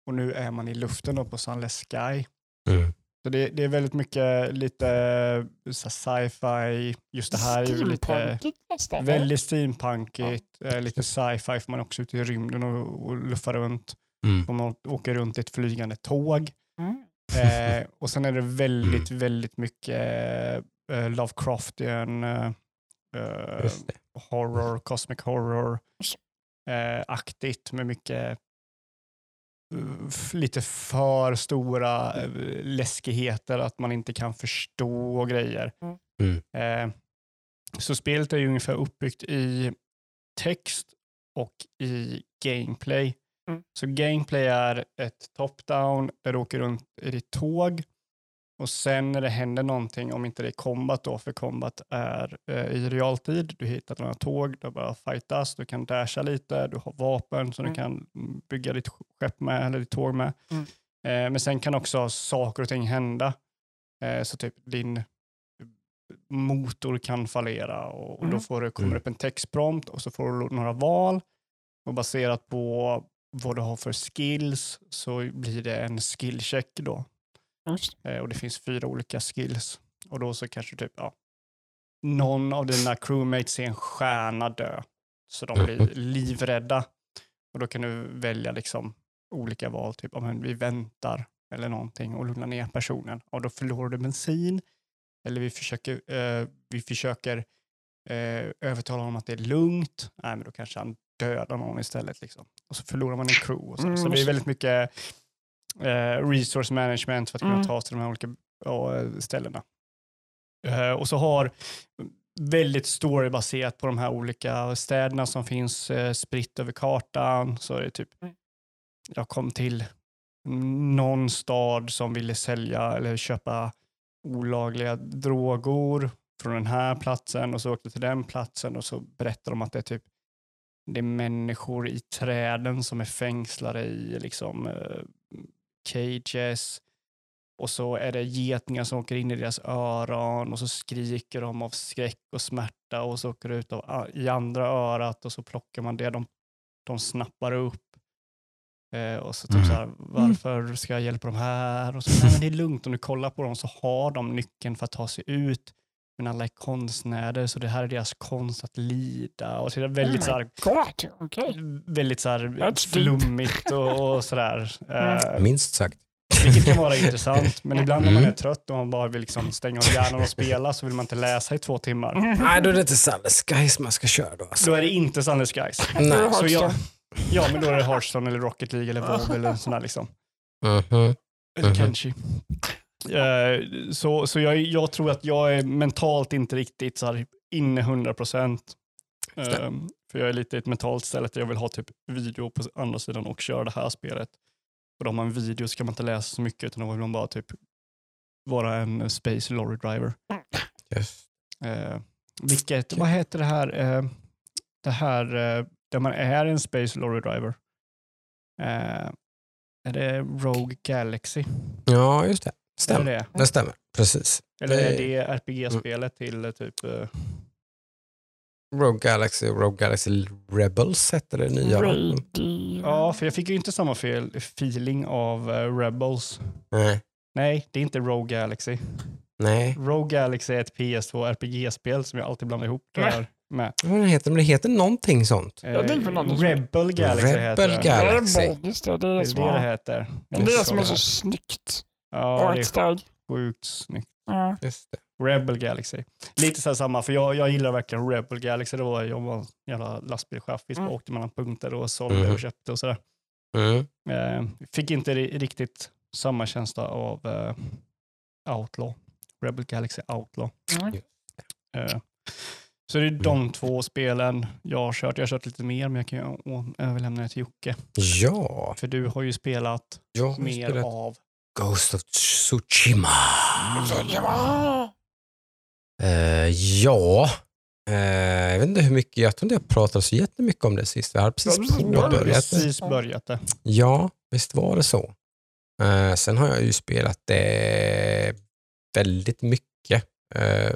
Och nu är man i luften då på Sunless Sky. Mm. Så det, det är väldigt mycket lite så sci-fi. Just det här är ju lite väldigt steampunkigt. Ja. Lite sci-fi för man är också ute i rymden och, och luffar runt. Mm. Och man åker runt i ett flygande tåg. Mm. Eh, och sen är det väldigt, mm. väldigt mycket eh, Lovecraftian eh, horror, cosmic horror eh, aktigt med mycket lite för stora läskigheter att man inte kan förstå och grejer. Mm. Eh, så spelet är ju ungefär uppbyggt i text och i gameplay. Mm. Så gameplay är ett top-down där du åker runt i ditt tåg och sen när det händer någonting, om inte det är combat då, för combat är eh, i realtid, du hittar några tåg, du bara fightas, du kan dasha lite, du har vapen som mm. du kan bygga ditt skepp med eller ditt tåg med. Mm. Eh, men sen kan också saker och ting hända. Eh, så typ din motor kan fallera och, och då får du, kommer upp en textprompt och så får du några val och baserat på vad du har för skills så blir det en skillcheck då. Mm. Eh, och det finns fyra olika skills. Och då så kanske typ, ja, någon av dina crewmates ser en stjärna dö. Så de blir livrädda. Och då kan du välja liksom olika val. Typ, om vi väntar eller någonting och lugnar ner personen. Och då förlorar du bensin. Eller vi försöker, eh, vi försöker eh, övertala honom att det är lugnt. Nej, men då kanske han dödar någon istället liksom. Och så förlorar man en crew. Och så. Mm. Så det är väldigt mycket eh, resource management för att kunna mm. ta till de här olika ja, ställena. Eh, och så har väldigt story baserat på de här olika städerna som finns eh, spritt över kartan. Så det är typ, jag kom till någon stad som ville sälja eller köpa olagliga droger från den här platsen och så åkte till den platsen och så berättar de att det är typ det är människor i träden som är fängslade i liksom uh, cages. Och så är det getningar som åker in i deras öron. Och så skriker de av skräck och smärta. Och så åker det ut av, i andra örat. Och så plockar man det de, de snappar upp. Uh, och så typ mm. så här, varför ska jag hjälpa dem här? Och så, nej men det är lugnt. Om du kollar på dem så har de nyckeln för att ta sig ut. Men alla är konstnärer, så det här är deras konst att lida. Och så är det väldigt oh så här, okay. väldigt så här flummigt och, och sådär. Mm. Uh, Minst sagt. Vilket kan vara intressant, men ibland mm. när man är trött och man bara vill liksom stänga av hjärnan och spela så vill man inte läsa i två timmar. Mm. Nej, då är det inte Sunless Skies man ska köra då. Alltså. Då är det inte Sunless Skies. Nej. Så jag, ja, men då är det Hearthstone eller Rocket League eller WoW eller sådär liksom. Mm-hmm. Eller kanske. Uh, så, så jag, jag tror att jag är mentalt inte riktigt så här inne hundra procent. Um, för jag är lite i ett mentalt ställe att jag vill ha typ video på andra sidan och köra det här spelet. Och då har man video så kan man inte läsa så mycket utan då vill man bara typ vara en space lorry driver. Yes. Uh, vilket, vad heter det här? Uh, det här uh, där man är en space lorry driver. Uh, är det Rogue Galaxy? Ja, just det. Stämmer. Det? det stämmer, precis. Eller är det R P G-spelet mm. till typ... Uh... Rogue Galaxy och Rogue Galaxy Rebels heter det nya. Radio. Ja, för jag fick ju inte samma fel feeling av uh, Rebels. Nej. Nej, det är inte Rogue Galaxy. Nej. Rogue Galaxy är ett P S två R P G-spel som jag alltid blandar ihop det här med. Vad heter det? Men det heter någonting sånt. Eh, ja, det är någonting. Rebel Galaxy Rebel heter det. Galaxy. Rebel Galaxy. Det är det, det, är det, det heter. Det är det som är så snyggt. Ja, det är sjukt snyggt. Ja. Just det. Rebel Galaxy. Lite så här samma, för jag, jag gillar verkligen Rebel Galaxy. Det var jag var en jävla lastbilchef. Vi mm. åkte mellan punkter och sålde mm. och köpte och sådär. Mm. Eh, fick inte riktigt samma känsla av eh, Outlaw. Rebel Galaxy Outlaw. Mm. Eh, så det är de mm. två spelen jag har kört. Jag har kört lite mer, men jag kan ju överlämna det till Jocke. Ja. För du har ju spelat jag har mer spelat. av Ghost of Tsushima. Mm. Uh, ja. Uh, jag vet inte hur mycket. Jag tror inte jag pratade så jättemycket om det sist. Jag har precis ja, börjat. precis börjat det. Ja, visst var det så. Uh, sen har jag ju spelat det väldigt mycket. Uh,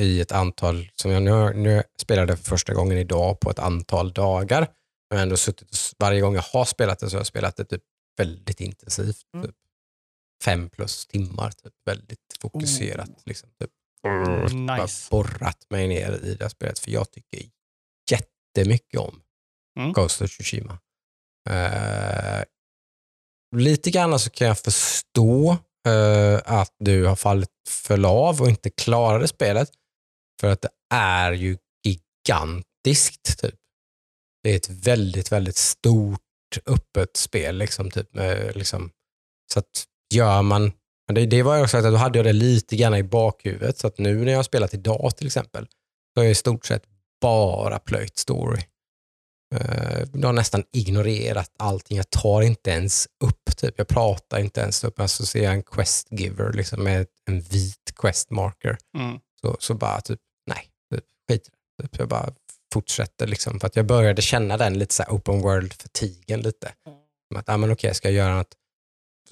I ett antal. Som jag nu, nu spelade för första gången idag på ett antal dagar. Men ändå suttit. Varje gång jag har spelat det så har jag spelat det typ väldigt intensivt. Mm. Typ. Fem plus timmar. Typ. Väldigt fokuserat. Oh. Liksom, typ. Mm, nice. Bara borrat mig ner i det här spelet. För jag tycker jättemycket om mm. Ghost of Tsushima. Uh, lite grann så kan jag förstå uh, att du har fallit för lav och inte klarade spelet. För att det är ju gigantiskt. Typ. Det är ett väldigt, väldigt stort öppet spel. Liksom, typ, med, liksom. Så att gör man... Det, det var ju också att då hade jag det lite grann i bakhuvudet. Så att nu när jag har spelat idag till exempel så har jag i stort sett bara plöjt story. Uh, jag har nästan ignorerat allting. Jag tar inte ens upp. Typ. Jag pratar inte ens upp. Alltså ser jag en quest giver liksom, med en vit quest marker. Mm. Så, så bara typ, nej. Typ, skit. Typ, jag bara fortsätter liksom. För att jag började känna den lite så här open world-fatigen lite. Mm. Att, ah, men okej, ska jag göra något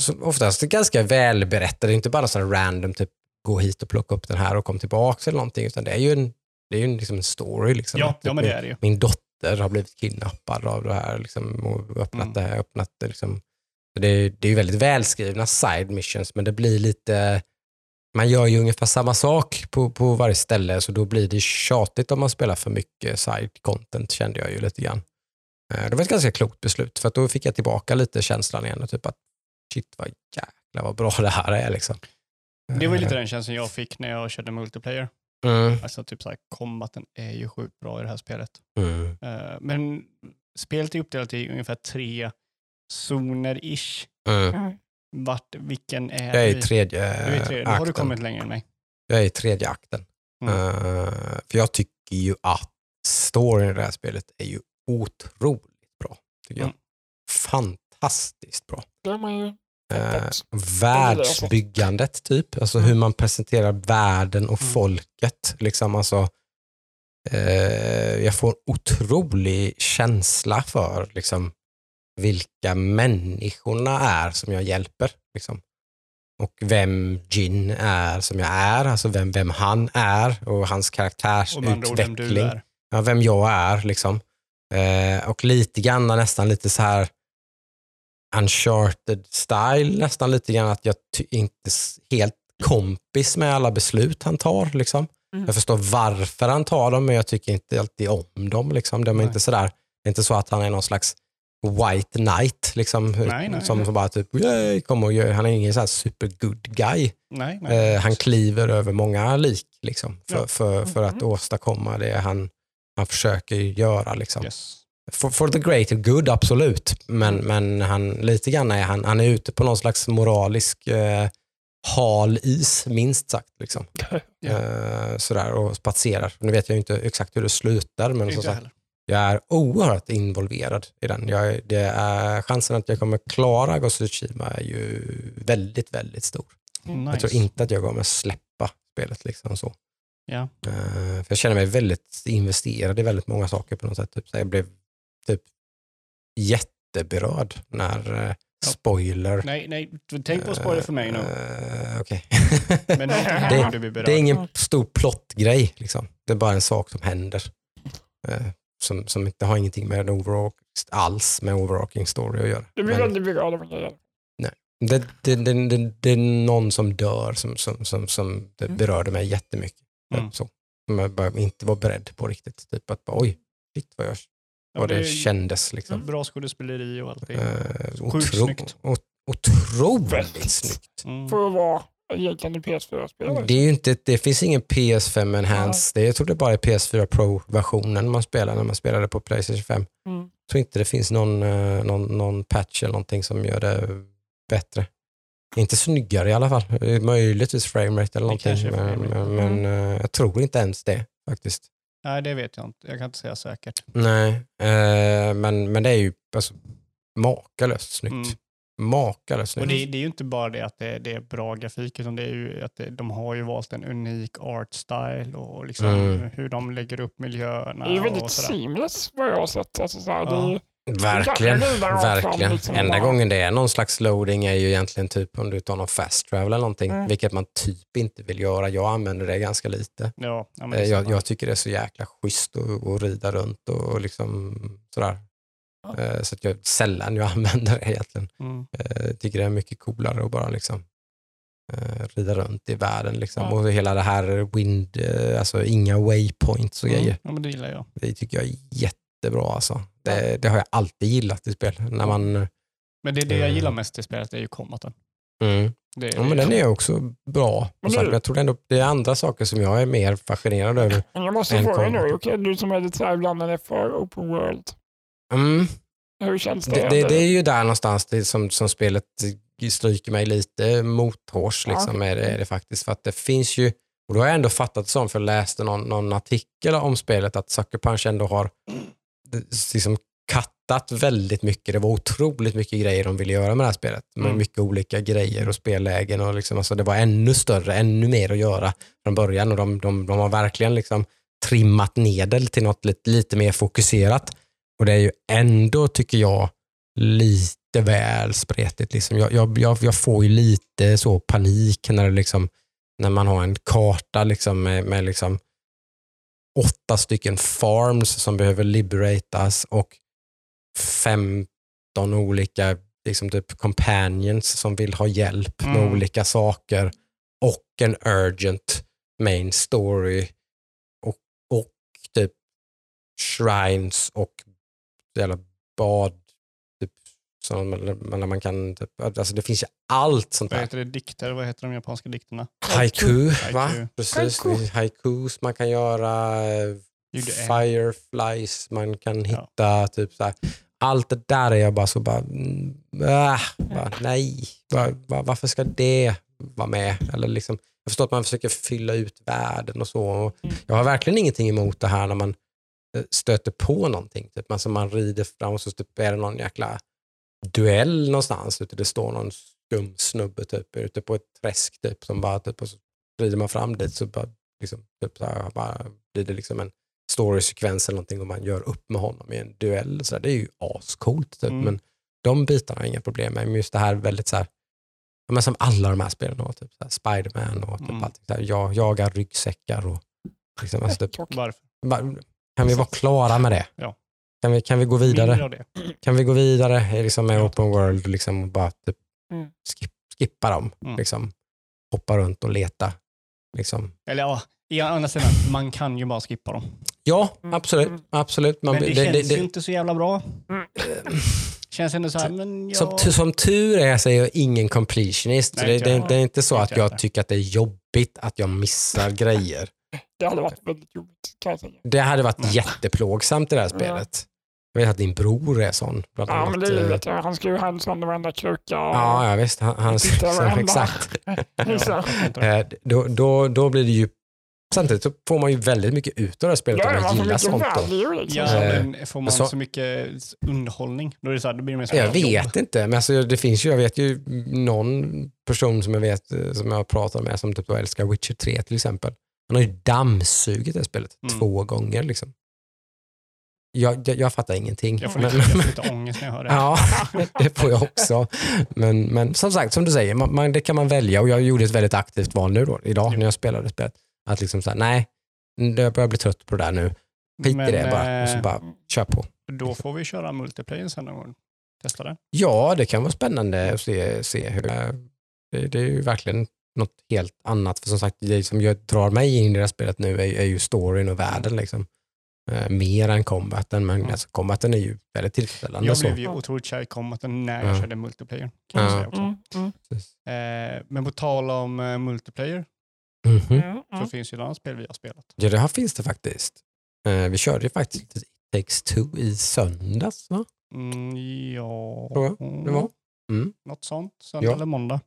som oftast är ganska välberättade, inte bara sån random typ gå hit och plocka upp den här och kom tillbaka eller någonting, utan det är ju en, det är ju en, liksom en story liksom. Ja, ja, men det är det ju. Min dotter har blivit kidnappad av det här liksom, och öppnat mm. det här, öppnat det liksom. Så det, det är ju väldigt välskrivna side missions, men det blir lite, man gör ju ungefär samma sak på, på varje ställe, så då blir det tjatigt om man spelar för mycket side content, kände jag ju lite grann. Det var ett ganska klokt beslut, för att då fick jag tillbaka lite känslan igen och typ att shit, vad jäkla vad bra det här är liksom. Det var ju lite den känslan jag fick när jag körde multiplayer. Mm. Alltså typ såhär, combaten är ju sjukt bra i det här spelet. Mm. Men spelet är uppdelat i ungefär tre zoner-ish. Mm. Vart, vilken är... Jag är i tredje du är i tredje. Akten. Har du kommit längre än mig? Jag är i tredje akten. Mm. Uh, för jag tycker ju att storyn i det här spelet är ju otroligt bra. Tycker jag. Mm. Fantastiskt bra. Mm. Eh, världsbyggandet typ, alltså hur man presenterar världen och mm. folket liksom, alltså eh, jag får en otrolig känsla för liksom vilka människorna är som jag hjälper liksom, och vem Jin är som jag är, alltså vem, vem han är och hans karaktärsutveckling, vem, ja, vem jag är liksom, eh, och lite grann nästan lite så här Uncharted style nästan lite grann, att jag ty- inte helt kompis med alla beslut han tar liksom. Mm. Jag förstår varför han tar dem, men jag tycker inte alltid om dem liksom. De är nej. Inte sådär, det är inte så att han är någon slags white knight liksom, nej, nej, som nej. bara typ kom och gör. Han är ingen sån här super good guy. Nej, nej, eh, han kliver över många lik liksom, för, ja. för, för mm. att åstadkomma det han, han försöker göra liksom. Yes. For, for the greater good, absolut. Men, men han, lite grann är han, han är ute på någon slags moralisk eh, hal is, minst sagt. Liksom. Yeah. Eh, sådär, och spatserar. Nu vet jag inte exakt hur det slutar, men så sagt, jag är oerhört involverad i den. Jag, det är, chansen att jag kommer klara Ghost of Tsushima är ju väldigt, väldigt stor. Mm, nice. Jag tror inte att jag kommer släppa spelet liksom så. Yeah. Eh, för jag känner mig väldigt investerad i väldigt många saker på något sätt. Typ. Så jag blev typ jätteberörd när uh, spoiler... Nej, nej, tänk på spoiler för mig nu. Uh, Okej. Okay. Men det, det, det är ingen stor plottgrej liksom. Det är bara en sak som händer. Uh, som, som inte har ingenting med overall, alls med overarching story att göra. Det blir aldrig berörd. Nej. Det, det, det, det, det är någon som dör som, som, som, som det berörde mig jättemycket. Mm. Så. Jag bara inte var beredd på riktigt. Typ att bara, oj, shit vad görs. Och det kändes liksom. Bra skådespeleri och allting. Uh, Sjukt snyggt. Ot- otroligt snyggt. Mm. För att vara egentligen P S fyra-spelare. Det är ju inte, det finns ingen P S fem enhanced. Ja. Jag tror det bara är P S fyra Pro-versionen man spelar när man spelade på PlayStation fem. Mm. Jag tror inte det finns någon, någon, någon patch eller någonting som gör det bättre. Inte snyggare i alla fall. Möjligtvis framerate eller någonting. Men, men, men mm. jag tror inte ens det faktiskt. Nej, det vet jag inte. Jag kan inte säga säkert. Nej, eh, men, men det är ju alltså, makalöst snyggt. Mm. Makalöst snyggt. Och det, det är ju inte bara det att det, det är bra grafik, utan det är ju att det, de har ju valt en unik art style och liksom mm. hur de lägger upp miljöerna. Det är ju väldigt seamless vad jag har sett. Alltså, så här, ja. det, verkligen, verkligen. Liksom enda gången det är någon slags loading är ju egentligen typ om du tar någon fast travel eller någonting, mm. vilket man typ inte vill göra. Jag använder det ganska lite. Ja, ja, det jag, jag tycker det är så jäkla schysst att, att rida runt och, och liksom sådär. Mm. Så att jag sällan jag använder det egentligen. Mm. Jag tycker det är mycket coolare att bara liksom rida runt i världen liksom. Mm. Och hela det här wind, alltså inga waypoints och mm. grejer. Ja, men det gillar jag. Det tycker jag är jättebra alltså. Det, det har jag alltid gillat i spel. När man, men det är det jag gillar mest i spelet, det är ju kombaten. Mm. Det, ja, men den är också bra. Jag tror ändå det är andra saker som jag är mer fascinerad över. Jag måste fråga nu, okay, du som är lite tävlande för open world. Mm. Hur känns det? Det, det, det är ju där någonstans det som, som spelet stryker mig lite mothårs liksom, ja. är, det, är det faktiskt. För att det finns ju, och då har jag ändå fattat som, för jag läste någon, någon artikel om spelet, att Sucker Punch ändå har liksom kattat väldigt mycket. Det var otroligt mycket grejer de ville göra med det här spelet. Mm. Med mycket olika grejer och spellägen och liksom, alltså det var ännu större, ännu mer att göra från början, och de, de, de har verkligen liksom trimmat nedel till något lite, lite mer fokuserat. Och det är ju ändå, tycker jag, lite väl spretigt liksom. Jag, jag, jag, jag får ju lite så panik när det liksom, när man har en karta liksom med, med liksom åtta stycken farms som behöver liberatas och femton olika liksom typ companions som vill ha hjälp mm. med olika saker, och en urgent main story och, och typ shrines och eller bad typ, som, eller man kan typ, alltså det finns ju allt sånt där. Vad heter det, dikter? Vad heter de japanska dikterna? Haiku, haiku. Va? Precis, haiku. Haikus man kan göra, fireflies man kan hitta, ja. Typ så här. Allt det där är jag bara så bara, äh, bara nej, bara, bara, varför ska det vara med? Eller liksom, jag förstår att man försöker fylla ut världen och så, och mm. jag har verkligen ingenting emot det här när man stöter på någonting, typ. Alltså man rider fram och så typ är det någon jäkla duell någonstans ute. Det står någon skum snubbe typ ute på ett träsk typ, som bara typ, och så rider man fram dit, så bara liksom typ så här, bara blir det liksom en storysekvens eller någonting, och man gör upp med honom i en duell så där. Det är ju ascoolt typ, mm. men de bitarna har inga problem med. Men just det här väldigt så här, men som alla de här spelen har typ så här, Spider-Man och typ mm. allt så här, jag jagar ryggsäckar och liksom, alltså, typ, varför? Var, Kan vi vara klara med det? Ja. Kan vi, kan vi gå vidare? Kan vi gå vidare liksom med ja. Open World liksom, och bara typ mm. skip, skippa dem? Mm. Liksom, hoppa runt och leta. Liksom. Eller ja, i andra sidan, man kan ju bara skippa dem. Ja, mm. absolut. absolut. Man, men det, det känns det, det, ju inte så jävla bra. Mm. Känns ändå så här, men jag... som, som tur är så är jag ingen completionist. Nej, så det, det, det, det är inte så att jag, jag tycker att det är jobbigt att jag missar grejer. Det hade varit väldigt jobbigt, kan jag säga. Det hade varit mm. jätteplågsamt i det här spelet. Jag vet att din bror är sån. Ja, annat. Men det vet jag. Han skrev handsande varenda kruka. Och ja, ja, visst. Han, han skrev, exakt. ja. då, då, då blir det ju... Samtidigt så får man ju väldigt mycket ut av det här spelet. Ja, man får mycket value. Liksom. Ja, men får man så, så mycket underhållning? Då är det så här, då blir det mer så här jag vet jobb. Inte, men alltså, det finns ju, jag vet ju någon person som jag vet, som jag pratar med, som typ då älskar Witcher tre till exempel. Han har ju dammsugit det här spelet mm. två gånger liksom. Jag, jag, jag fattar ingenting. Jag får, men, lite, jag får lite ångest när jag hör det. Ja, det får jag också. Men, men som sagt, som du säger, man, man, det kan man välja. Och jag gjorde ett väldigt aktivt val nu då, idag mm. när jag spelade spelet. Att liksom såhär, nej, jag börjar bli trött på det där nu. Skit men, i det bara. Och så bara, kör på. Då får vi köra multiplayer sen och testa det. Ja, det kan vara spännande att se, se hur det, det är ju verkligen... något helt annat, för som sagt det som jag drar mig in i det här spelet nu är, är ju storyn och världen liksom, eh, mer än combaten, men mm. alltså, combaten är ju väldigt tillfredsställande. Jag blev så. Ju otroligt kär i combaten när jag mm. körde multiplayer, kan jag mm. säga också. Mm. Mm. Eh, men på tal om eh, multiplayer mm-hmm. så mm. finns ju ett annat spel vi har spelat. Ja, det här finns det faktiskt. Eh, vi körde ju faktiskt It Takes Two i söndags, va? Mm, ja. Det var. Mm. Något sånt, söndag ja. Eller måndag.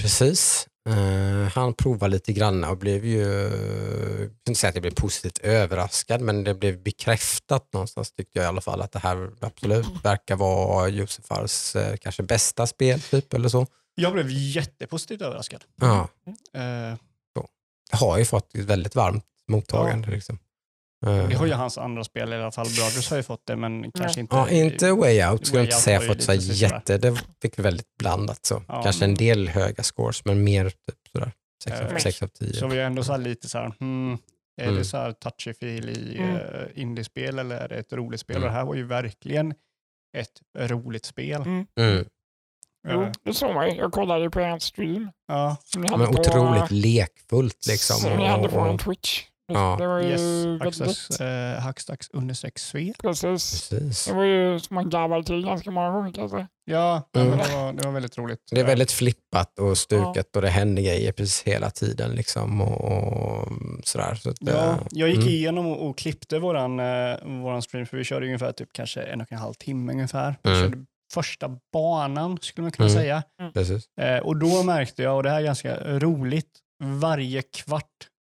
Precis. Uh, han provade lite grann och blev ju, jag kan inte säga att jag blev positivt överraskad, men det blev bekräftat någonstans, tyckte jag i alla fall, att det här absolut verkar vara Josefars uh, kanske bästa spel typ, eller så. Jag blev jättepositivt överraskad. Ja. Uh, så. Jag har ju fått ett väldigt varmt mottagande ja. Liksom. Det har ju hans andra spel i alla fall. Broders har ju fått det, men kanske inte... Ja, inte Way Out skulle jag inte säga fått så jätte... Det fick vi väldigt blandat så. Ja, kanske en del höga scores, men mer typ sådär sex av tio. Så vi är ändå så här lite så här... Hmm, är mm. det så här touchy-feel i mm. uh, indiespel eller är det ett roligt spel? Mm. Och det här var ju verkligen ett roligt spel. Mm. Mm. Jo, det såg man. Jag kollade ju på en stream. Ja. Som ja, men på, otroligt lekfullt liksom. Som ni hade på en Twitch. Ja. Det var ju yes. Hacksdags, eh, Hacksdags understreck-svet. Precis. Precis. Det var ju som man garvade till ganska många gånger kanske. Ja, mm. det, var, det var väldigt roligt. Det är väldigt flippat och stukat ja. Och det händer grejer precis hela tiden liksom och, och sådär. Så att, ja, jag gick mm. igenom och, och klippte våran, eh, våran stream för vi körde ungefär typ kanske en och en halv timme ungefär. Mm. Körde första banan skulle man kunna mm. säga. Mm. Precis. Eh, och då märkte jag, och det här är ganska roligt, varje kvart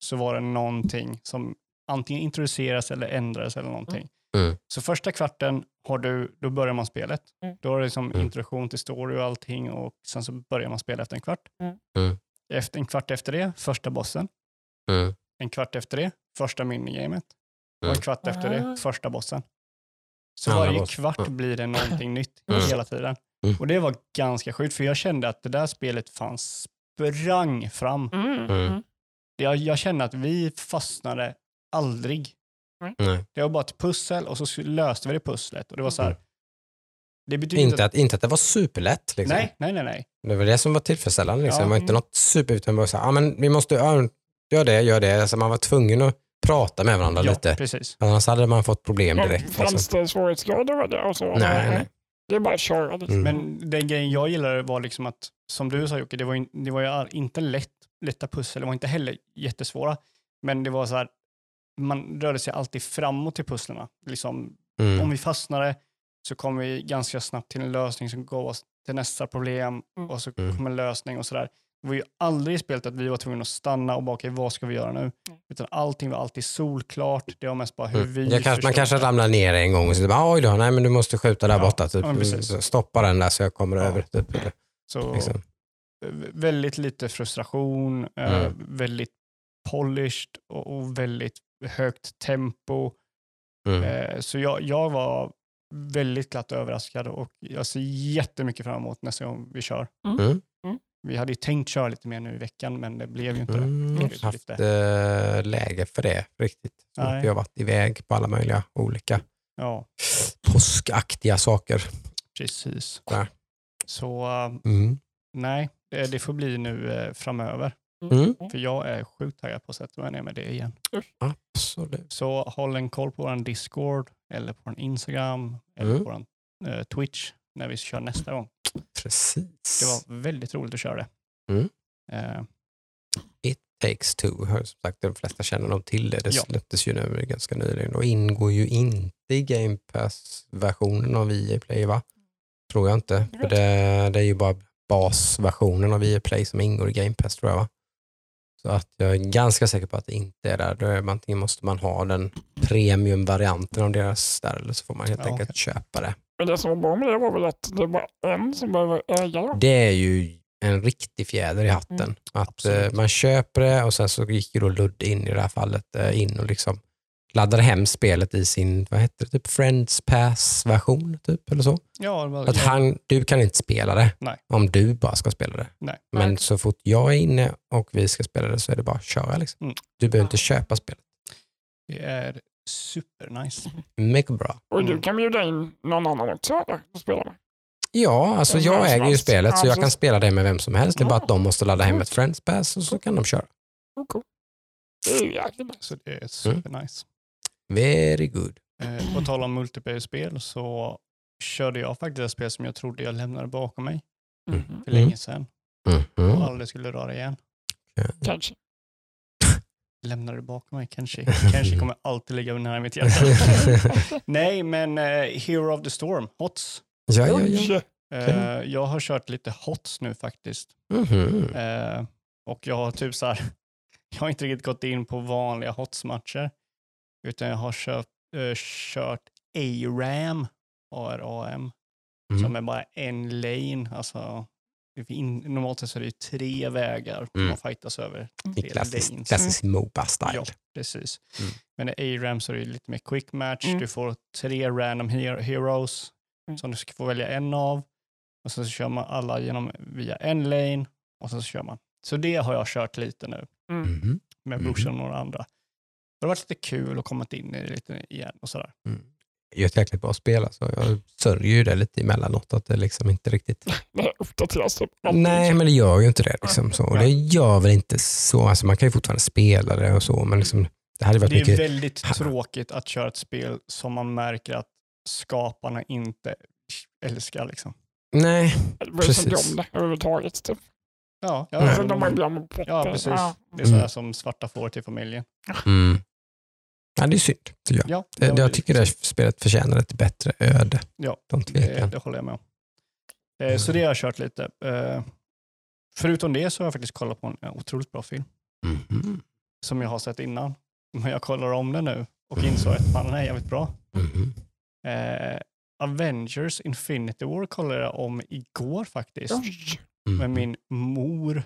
så var det någonting som antingen introduceras eller ändras eller någonting. Mm. Så första kvarten har du, då börjar man spelet. Mm. Då har det liksom mm. introduktion till story och allting och sen så börjar man spela efter en kvart. Mm. Efter en kvart efter det, första bossen. Mm. En kvart efter det, första minigamet. Mm. Och en kvart efter det, första bossen. Så varje mm. kvart blir det någonting nytt mm. hela tiden. Mm. Och det var ganska sjukt för jag kände att det där spelet fanns sprang fram. Mm. Mm. Jag, jag känner att vi fastnade aldrig. Mm. Det var bara ett pussel och så löste vi det pusslet. Och det var så här, mm. det betyder inte, att, att, inte att det var superlätt. Liksom. Nej, nej, nej, nej. Det var det som var tillfredsställande. Liksom. Ja. Det var inte något superutan bara så här, ah, men vi måste göra gör det, gör det. Alltså, man var tvungen att prata med varandra ja, lite. Precis. Annars hade man fått problem direkt. Fanns det svårighetsgrader var det? Och så. Nej, nej, nej. Det är bara att köra. Mm. Men den grejen jag gillade var liksom att, som du sa Jocke, det var ju, det var ju inte lätt. Lätta pussel var inte heller jättesvåra. Men det var så här, man rörde sig alltid framåt till pusslerna. Liksom, mm. om vi fastnade så kom vi ganska snabbt till en lösning som gav oss till nästa problem. Mm. Och så kom en lösning och sådär. Det var ju aldrig i spelet att vi var tvungna att stanna och bara, okej, vad ska vi göra nu? Mm. Utan allting var alltid solklart. Det var mest bara hur mm. vi... Jag kanske, man kanske ramlar ner en gång och så bara, oj då, nej men du måste skjuta där ja. borta. Typ. Ja, stoppa den där så jag kommer ja. över. Typ. Så... Liksom. Väldigt lite frustration, mm. eh, väldigt polished och, och väldigt högt tempo. Mm. Eh, så jag, jag var väldigt glatt överraskad och jag ser jättemycket fram emot nästa gång vi kör. Mm. Mm. Vi hade ju tänkt köra lite mer nu i veckan men det blev ju inte mm. det. Jag har haft lite. läge för det riktigt. Så jag har varit iväg på alla möjliga olika ja. påskaktiga saker. Precis. Där. Så... Mm. Nej, det får bli nu framöver. Mm. För jag är sjukt taggad på att sätta mig ner med det igen. Absolut. Så håll en koll på vår Discord eller på vår Instagram eller mm. på vår eh, Twitch när vi kör nästa gång. Precis. Det var väldigt roligt att köra det. Mm. Eh. It takes two. Som sagt, de flesta känner dem till det. Det ja. släpptes ju nu ganska nyligen och ingår ju inte i Game Pass-versionen av Viaplay, va? Tror jag inte. För det, det är ju bara basversionen av Viaplay som ingår i Game Pass, tror jag, va? Så att jag är ganska säker på att det inte är där. Då är man, antingen måste man ha den premiumvarianten av deras där eller så får man helt ja, enkelt okay. köpa det. Men det som var bra med det var väl att det var en som behöver äga det. Det är ju en riktig fjäder i hatten. Mm. Att eh, man köper det och sen så gick ju då Ludde in i det här fallet eh, in och liksom laddade hem spelet i sin, vad heter det, typ Friends Pass-version typ, eller så. Ja, bara, att han, du kan inte spela det. Nej. Om du bara ska spela det. Nej. Men nej. Så fort jag är inne och vi ska spela det så är det bara att köra liksom. Mm. Du behöver ja. inte köpa spelet. Det är supernice. Mycket bra. Och du kan bjuda in någon annan också att spela med. Ja, alltså jag äger ju spelet ja, så jag kan spela det med vem som helst. Det är bara att de måste ladda hem ett Friends Pass och så kan de köra. Okay. Så det är supernice. Mm. Very good. Eh, på tal om multiplayer-spel så körde jag faktiskt ett spel som jag trodde jag lämnade bakom mig mm. för länge sedan. Mm. Mm. Och aldrig skulle röra igen. Mm. Kanske. Lämnade bakom mig, kanske. Kanske kommer alltid ligga nära mitt hjärta. Nej, men eh, Hero of the Storm, H O T S. Ja, ja, ja. Eh, jag har kört lite H O T S nu faktiskt. Mm. Eh, och jag har typ så här, jag har inte riktigt gått in på vanliga H O T S-matcher. Utan jag har köpt, äh, kört A R A M, A R A M mm. som är bara en lane. Alltså, in, normalt sett så är det ju tre vägar mm. man fightas över. Klassiskt klassisk MOBA-style. Ja, precis. Mm. Men i A R A M så är det lite mer quick match. Mm. Du får tre random her- heroes mm. som du ska få välja en av. Och sen så kör man alla genom, via en lane. Och sen så kör man. Så det har jag kört lite nu. Mm. Med brorsan och några andra. Det har varit lite kul att komma in i det lite igen och sådär. Mm. är ju ett jäkligt bra spel. Alltså. Jag sörjer ju det lite emellanåt att det liksom inte riktigt... Nej, uppdateras Nej, men det gör ju inte det. Liksom, så. Det gör väl inte så. Alltså, man kan ju fortfarande spela det och så, men liksom, det hade varit det är mycket... väldigt tråkigt att köra ett spel som man märker att skaparna inte älskar. Liksom. Nej, precis. Det överhuvudtaget, typ. Ja, ja, mm. de ja, precis. Ja. Det är så här mm. som svarta får till familjen. Mm. Ja, det är synd. Jag, ja, det jag, jag tycker det här spelet förtjänar ett bättre öde. Ja, det, det håller jag med om. Eh, mm. Så det har jag kört lite. Eh, förutom det så har jag faktiskt kollat på en ja, otroligt bra film. Mm. Som jag har sett innan. Men jag kollar om den nu och insåg att man är jävligt bra. Mm. Eh, Avengers Infinity War kollade jag om igår faktiskt. Oj. Mm. Med min mor.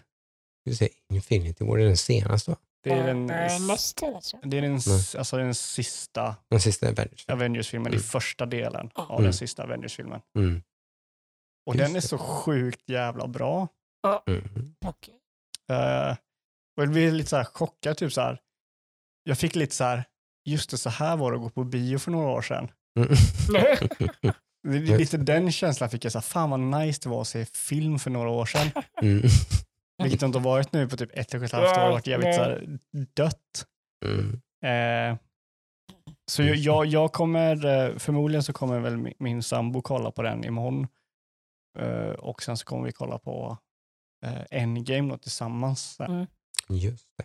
Du säger Infinity War, är den senaste va? Det är den nästa alltså. Det är den, alltså den sista, den sista Avengers. Avengers-filmen, mm. det är första delen av mm. den sista Avengers-filmen. Mm. Och Just den är det. Så sjukt jävla bra. Mm. Okej. Okay. Uh, och jag blev lite så här chockad typ så här. Jag fick lite så här, just det, så här var det att gå på bio för några år sedan. Mm. Lite den känslan fick jag, så här, fan vad nice det var att se film för några år sedan. Mm. Vilket det inte har varit nu på typ ett eller ett halvt år, varit jävligt så här dött. Mm. Eh, så jag, jag kommer, förmodligen så kommer väl min, min sambo kolla på den imorgon. Eh, och sen så kommer vi kolla på eh, Endgame då, tillsammans. Mm. Just det.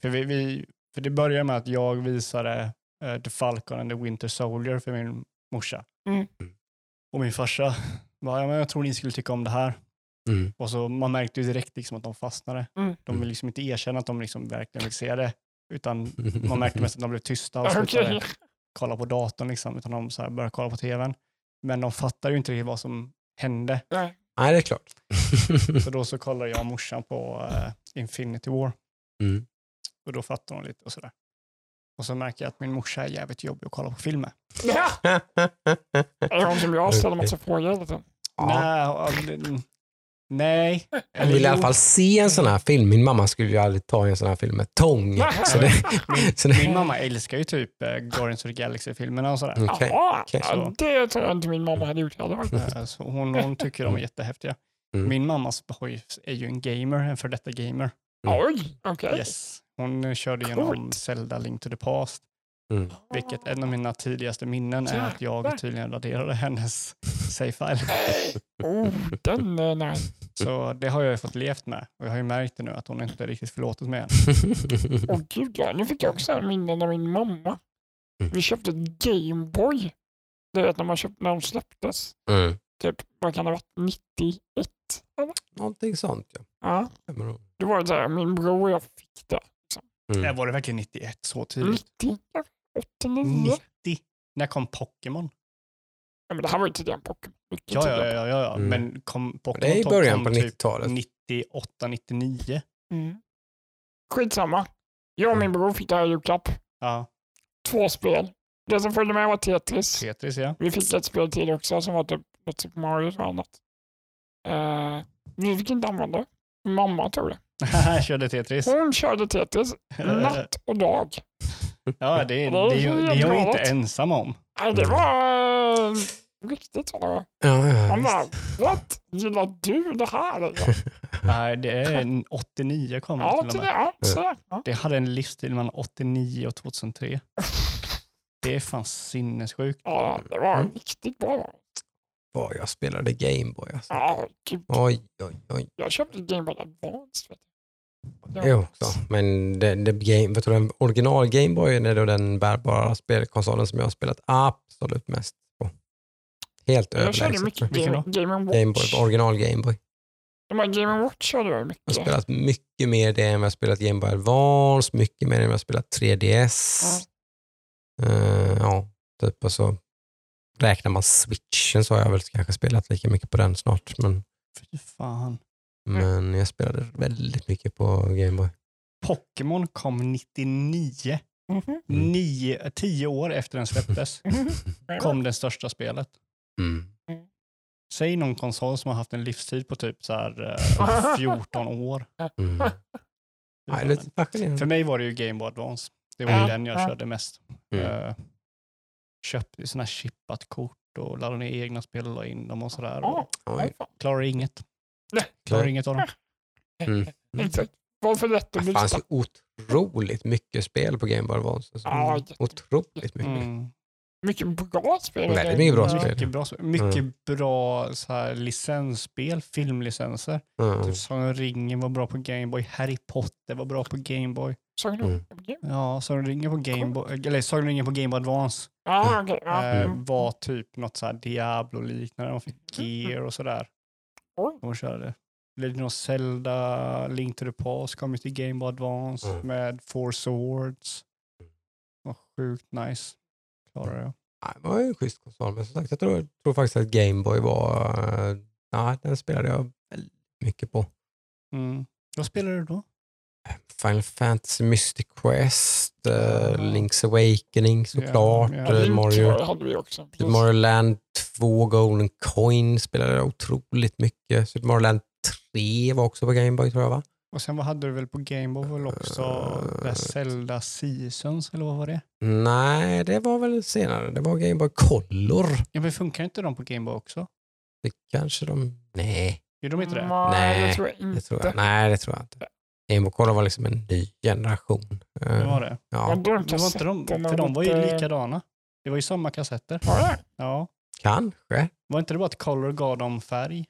För, vi, vi, för det börjar med att jag visade eh, The Falcon and the Winter Soldier för min morsa. Mm. Och min farsa bara, ja, men jag tror ni skulle tycka om det här. Mm. Och så man märkte ju direkt liksom att de fastnade. Mm. De vill liksom inte erkänna att de liksom verkligen vill se det. Utan man märkte mest att de blev tysta och slutade okay. kolla på datorn. Liksom, utan de så här började kolla på tvn. Men de fattar ju inte riktigt vad som hände. Nej, Nej det är klart. Så då så kollade jag och morsan på uh, Infinity War. Mm. Och då fattar de lite och sådär. Och så märker jag att min morsa är jävligt jobbig att kolla på filmer. Ja! Är hon som jag ställer massa frågor lite? Nej. Nej. Jag vill i alla fall se en sån här film. Min mamma skulle ju aldrig ta en sån här film med tång. Så det, så det. Min mamma älskar ju typ Guardians of the Galaxy-filmerna och sådär. Okay. Okay. Så. Det tror jag inte min mamma hade gjort. Så hon, hon tycker de är jättehäftiga. Mm. Min mammas är ju en gamer, en för detta gamer. Oj, mm. okay. Yes. Hon körde igenom Zelda Link to the Past. Mm. Vilket en av mina tidigaste minnen är att jag tydligen raderade hennes save-file. Oh, den är nej. Så det har jag ju fått levt med. Och jag har ju märkt det nu att hon inte riktigt förlåtit mig än. Åh oh, gud, ja, nu fick jag också minnen av min mamma. Vi köpte ett Game Boy. Det vet när man köpte när de släpptes. Mm. Typ, vad kan det ha varit? nittioett eller? Någonting sånt, ja. Ja. Det var så här, min bror och jag fick det. Mm. Äh, var det verkligen nittioett så tidigt? nittio, åttionio nittio När kom Pokémon? Ja, men det här var ju tidigare än Pokémon. Ja, ja, ja, ja, ja. Mm. Men kom Pokémon det är i början på nittiotalet. Typ nittioåtta nittionio Mm. Skitsamma. Jag och min bror fick det här julklapp. Ja. Två spel. Det som följde med var Tetris. Tetris, ja. Vi fick ett spel till också som var typ Super Mario och annat. Uh, vi fick inte använda det. Mamma tror det. körde Tetris. Hon körde Tetris natt och dag. Ja, det, det, det, det är jag inte ensam om. Nej, det var riktigt så. Han bara, what? Gillar du det här? Nej, det är en åttionio kom det ja, till och med. Det, ja. Det hade en livsstil mellan åttionio och tjugohundratre Det är fan sinnessjukt. Ja, det var riktigt bra. Oh, jag spelade Game Boy. Alltså. Ah, oj, oj, oj. Jag köpte Game Boy Advance. Vet du? Jo, så. Men det, det game, vet du, den original Game Boy är då den bärbara spelkonsolen som jag har spelat absolut mest på. Helt överlägset. Jag körde mycket Game, Game, Watch. Game Boy. Original Game Boy. De här Game Watch körde jag mycket. Jag har spelat mycket mer det än jag har spelat Game Boy Advance. Mycket mer än jag har spelat tre D S. Mm. Uh, ja, typ så. Alltså. Räknar man Switchen så har jag väl kanske spelat lika mycket på den snart. Men, fy fan. Men jag spelade väldigt mycket på Game Boy. Pokémon kom nittionio Mm-hmm. Nio, tio år efter den släpptes kom det största spelet. Mm. Säg någon konsol som har haft en livstid på typ så här eh, fjorton år Mm. För mig var det ju Game Boy Advance. Det var den jag körde mest. Mm. Uh, köpt sådana här chippat kort och laddade ner egna spel och la in dem och sådär. Oh, och klarar inget. Nej. Klarar inget av dem. Mm. Mm. Varför lätt det fanns så otroligt mycket spel på Game Boy Advance. Ah, otroligt mycket. Mm. Mycket bra spel. Väldigt mycket bra spel. Mycket bra, mycket mm. bra så här, licensspel, filmlicenser. Mm. Typ Sagan om ringen var bra på Game Boy. Harry Potter var bra på Game Boy. Sagan om mm. Ja, Sagan om ringen på Game Boy. Eller Sagan om ringen på Game Boy Advance. Ah, okay. mm. äh, var typ något så här Diablo-liknande. De fick gear och sådär. Mm. De körde. Blev det någon Zelda, Link to the Past kom till Game Boy Advance mm. med Four Swords. Vad sjukt nice. Klarar jag. Nej, det var ju en schysst konsol, men som sagt, jag tror, tror faktiskt att Game Boy var... Nej, den spelade jag väldigt mycket på. Mm. Vad spelade du då? Final Fantasy Mystic Quest, uh, Link's Awakening såklart, yeah, yeah. Mario, hade vi också. Super Mario Land två, Golden Coin spelade jag otroligt mycket. Super Mario Land tre var också på Game Boy tror jag, va? Och sen vad hade du väl på Game Boy väl också uh, där Zelda Seasons eller vad var det? Nej, det var väl senare. Det var Game Boy Color. Ja, men funkar inte de på Game Boy också? Det kanske de... Nej. Gör de inte det? Nej, nej det tror jag inte. Det tror jag. Nej, det tror jag inte. Game Boy Color var liksom en ny generation. Det var det? Ja. Men det var inte de, för de var ju likadana. Det var ju samma kassetter. Ja. ja. Kanske. Var inte det bara att Color gav dem färg?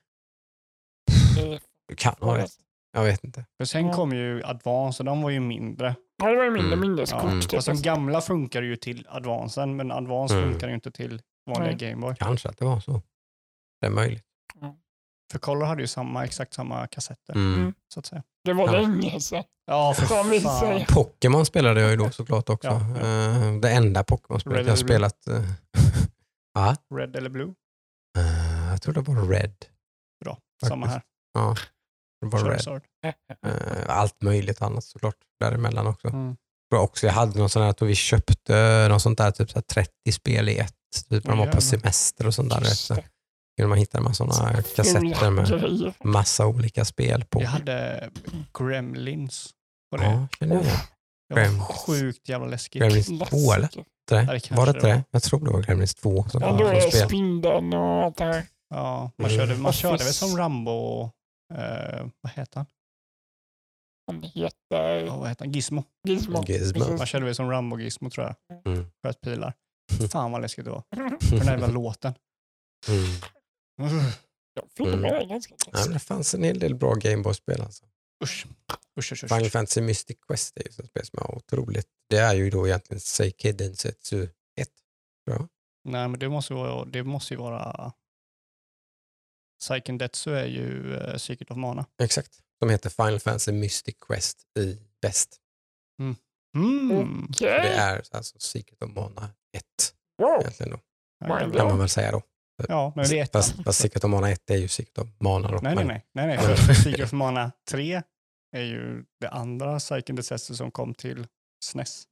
Du kan ha rätt. Jag vet inte. För sen kom ju Advance och de var ju mindre. Ja, det var ju mindre, mm. mindre. Ja. Mm. Alltså de gamla funkar ju till Advancen, men Advance mm. funkar ju inte till vanliga Nej. Game Boy. Kanske att det var så. Det är möjligt. Mm. För Color hade ju samma, exakt samma kassetter, mm. så att säga. Det var länge ja. Sedan. Ja, för fan. fan. Pokémon spelade jag ju då såklart också. Ja, ja. Det enda Pokémon-spelet jag har spelat. ja. Red eller Blue? Uh, jag tror det var Red. Bra, faktiskt. Samma här. Ja. Uh, allt möjligt annat såklart däremellan också. Mm. Jag, också jag hade någon sån här att vi köpte något sånt där typ så här trettio spel i ett typ när de var på semester och sånt där. Så kunde man hitta en såna kassetter med massa olika spel på. Jag hade Gremlins på det. Ja, känner jag. Det var sjukt jävla läskigt. Gremlins två eller? Det var det inte det? Jag tror det var Gremlins två. Som ja, var då är det spindeln och allt det här. Ja, man mm. körde, man körde väl som Rambo och Uh, vad heter han? Han heter... Ja, vad heter han? Gizmo. Gizmo. Gizmo. Man kände väl som Rambo Gizmo, tror jag. Mm. Sköt pilar. Fan vad läskigt det var. För den här jävla låten. Mm. Mm. Jag filmade mm. det ganska läskigt. Ja, det fanns en hel del bra Gameboy-spel alltså. Usch. Usch, usch, usch. Final Fantasy Mystic Quest är ju ett spel som är otroligt. Det är ju då egentligen Seikei Densetsu ett, tror jag. Nej, men det måste ju vara... Det måste ju vara... Seiken Detsu är ju uh, Secret of Mana. Exakt. De heter Final Fantasy Mystic Quest i väst. Mm. Mm. Okay. Det är alltså Secret of Mana ett. Wow. Egentligen då. Wow. Kan man väl säga då. Ja, men det är ett. Fast, fast Secret of Mana ett är ju Secret of Mana då. Nej, nej, nej. nej, nej. För Secret of Mana tre är ju det andra Seiken Detsu som kom till S N E S.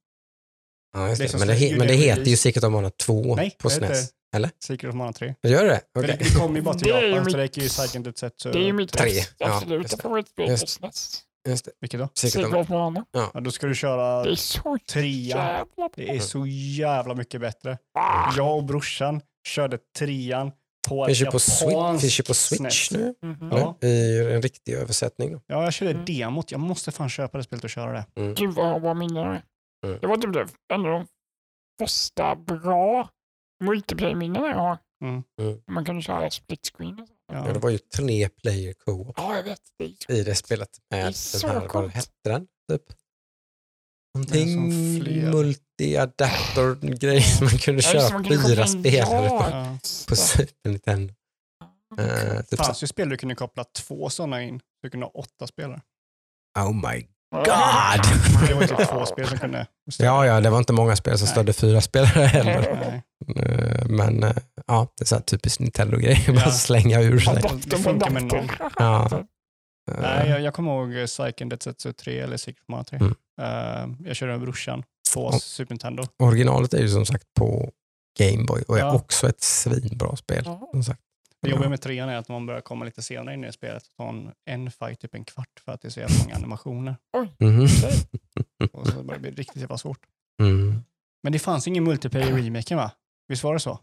Ja, just det. Det men det, he- men det heter ju Secret of Mana två nej, på S N E S. Heter... Eller? Secret of Mana tre. Gör det? Okay. Det, det kom ju bara till Japan, så det gick ju Secret of Mana tre. Det är ju mitt tre. Absolut, det får inte bli S N E S. Vilket då? Secret of Mana. Ja. Ja, då ska du köra trean. Det är så jävla mycket bättre. Ah. Jag och brorsan körde trean på ett japanskt S N E S. Finns ju på Switch nu. Mm-hmm. Ja. I en riktig översättning. Då. Ja, jag körde mm. demot. Jag måste fan köpa det spelet och köra det. Mm. Gud, vad jag minnar det. Det var typ det. En av de första bra multiplayer-minnen jag har. Mm. Man kunde köra split screen. Ja. Ja, det var ju tre player co-op. Ja, jag vet. Det är i det spelet med det här, vad hette den? Typ. Någonting multi-adaptor-grej som man kunde köra man kunde fyra spelare på, ja. På Super Nintendo. Ja. Uh, typ det fanns ju spel du kunde koppla två sådana in. Du kunde ha åtta spelare. Oh my god! Det var inte två spel som kunde... Ja, ja, det var inte många spel som stödde fyra spelare heller. Nej. Men ja, det är så här typiskt Nintendo-grej. Ja. Bara slänga ur sig. Ja, det funkar med någon. Ja. Nej, jag, jag kommer ihåg Seiken Densetsu tre eller Secret of Mana tre. Mm. Jag körde med brorsan på och, Super Nintendo. Originalet är ju som sagt på Game Boy och är ja. Också ett svinbra spel. Som sagt. Det jobbiga med trean är att man börjar komma lite senare in i spelet och ta en, en fight typ en kvart för att det är så jävla många animationer. Mm-hmm. Och så börjar det bli riktigt jävla svårt. Mm. Men det fanns ingen multiplayer remaken, va? Visst var det så?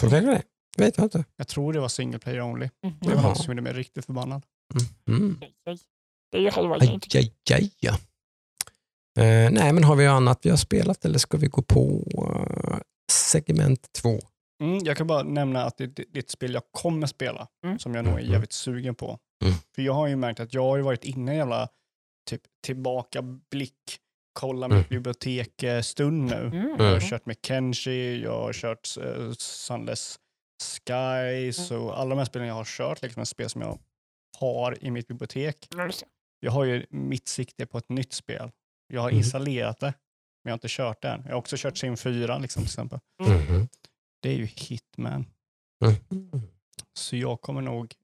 Tror jag det? Vet jag inte. Jag tror det var single player only. Mm. Det var något som gjorde mig riktigt förbannad. Mm. Mm. Det hade varit inte. Ja, ja, ja. Eh, nej, men har vi annat vi har spelat eller ska vi gå på uh, segment två? Mm, jag kan bara nämna att det, det, det är ett spel jag kommer spela mm. som jag nog är jävligt sugen på. Mm. För jag har ju märkt att jag har ju varit inne i jävla typ tillbakablick, kolla mm. mitt bibliotek stund nu. Mm. Jag har kört med Kenshi, jag har kört uh, Sunless Skies mm. och alla de här spelen jag har kört, liksom en spel som jag har i mitt bibliotek. Mm. Jag har ju mitt sikte på ett nytt spel. Jag har installerat det, men jag har inte kört den. Jag har också kört Sim fyra liksom, till exempel. Mm. Det är ju Hitman. Mm. Så jag kommer nog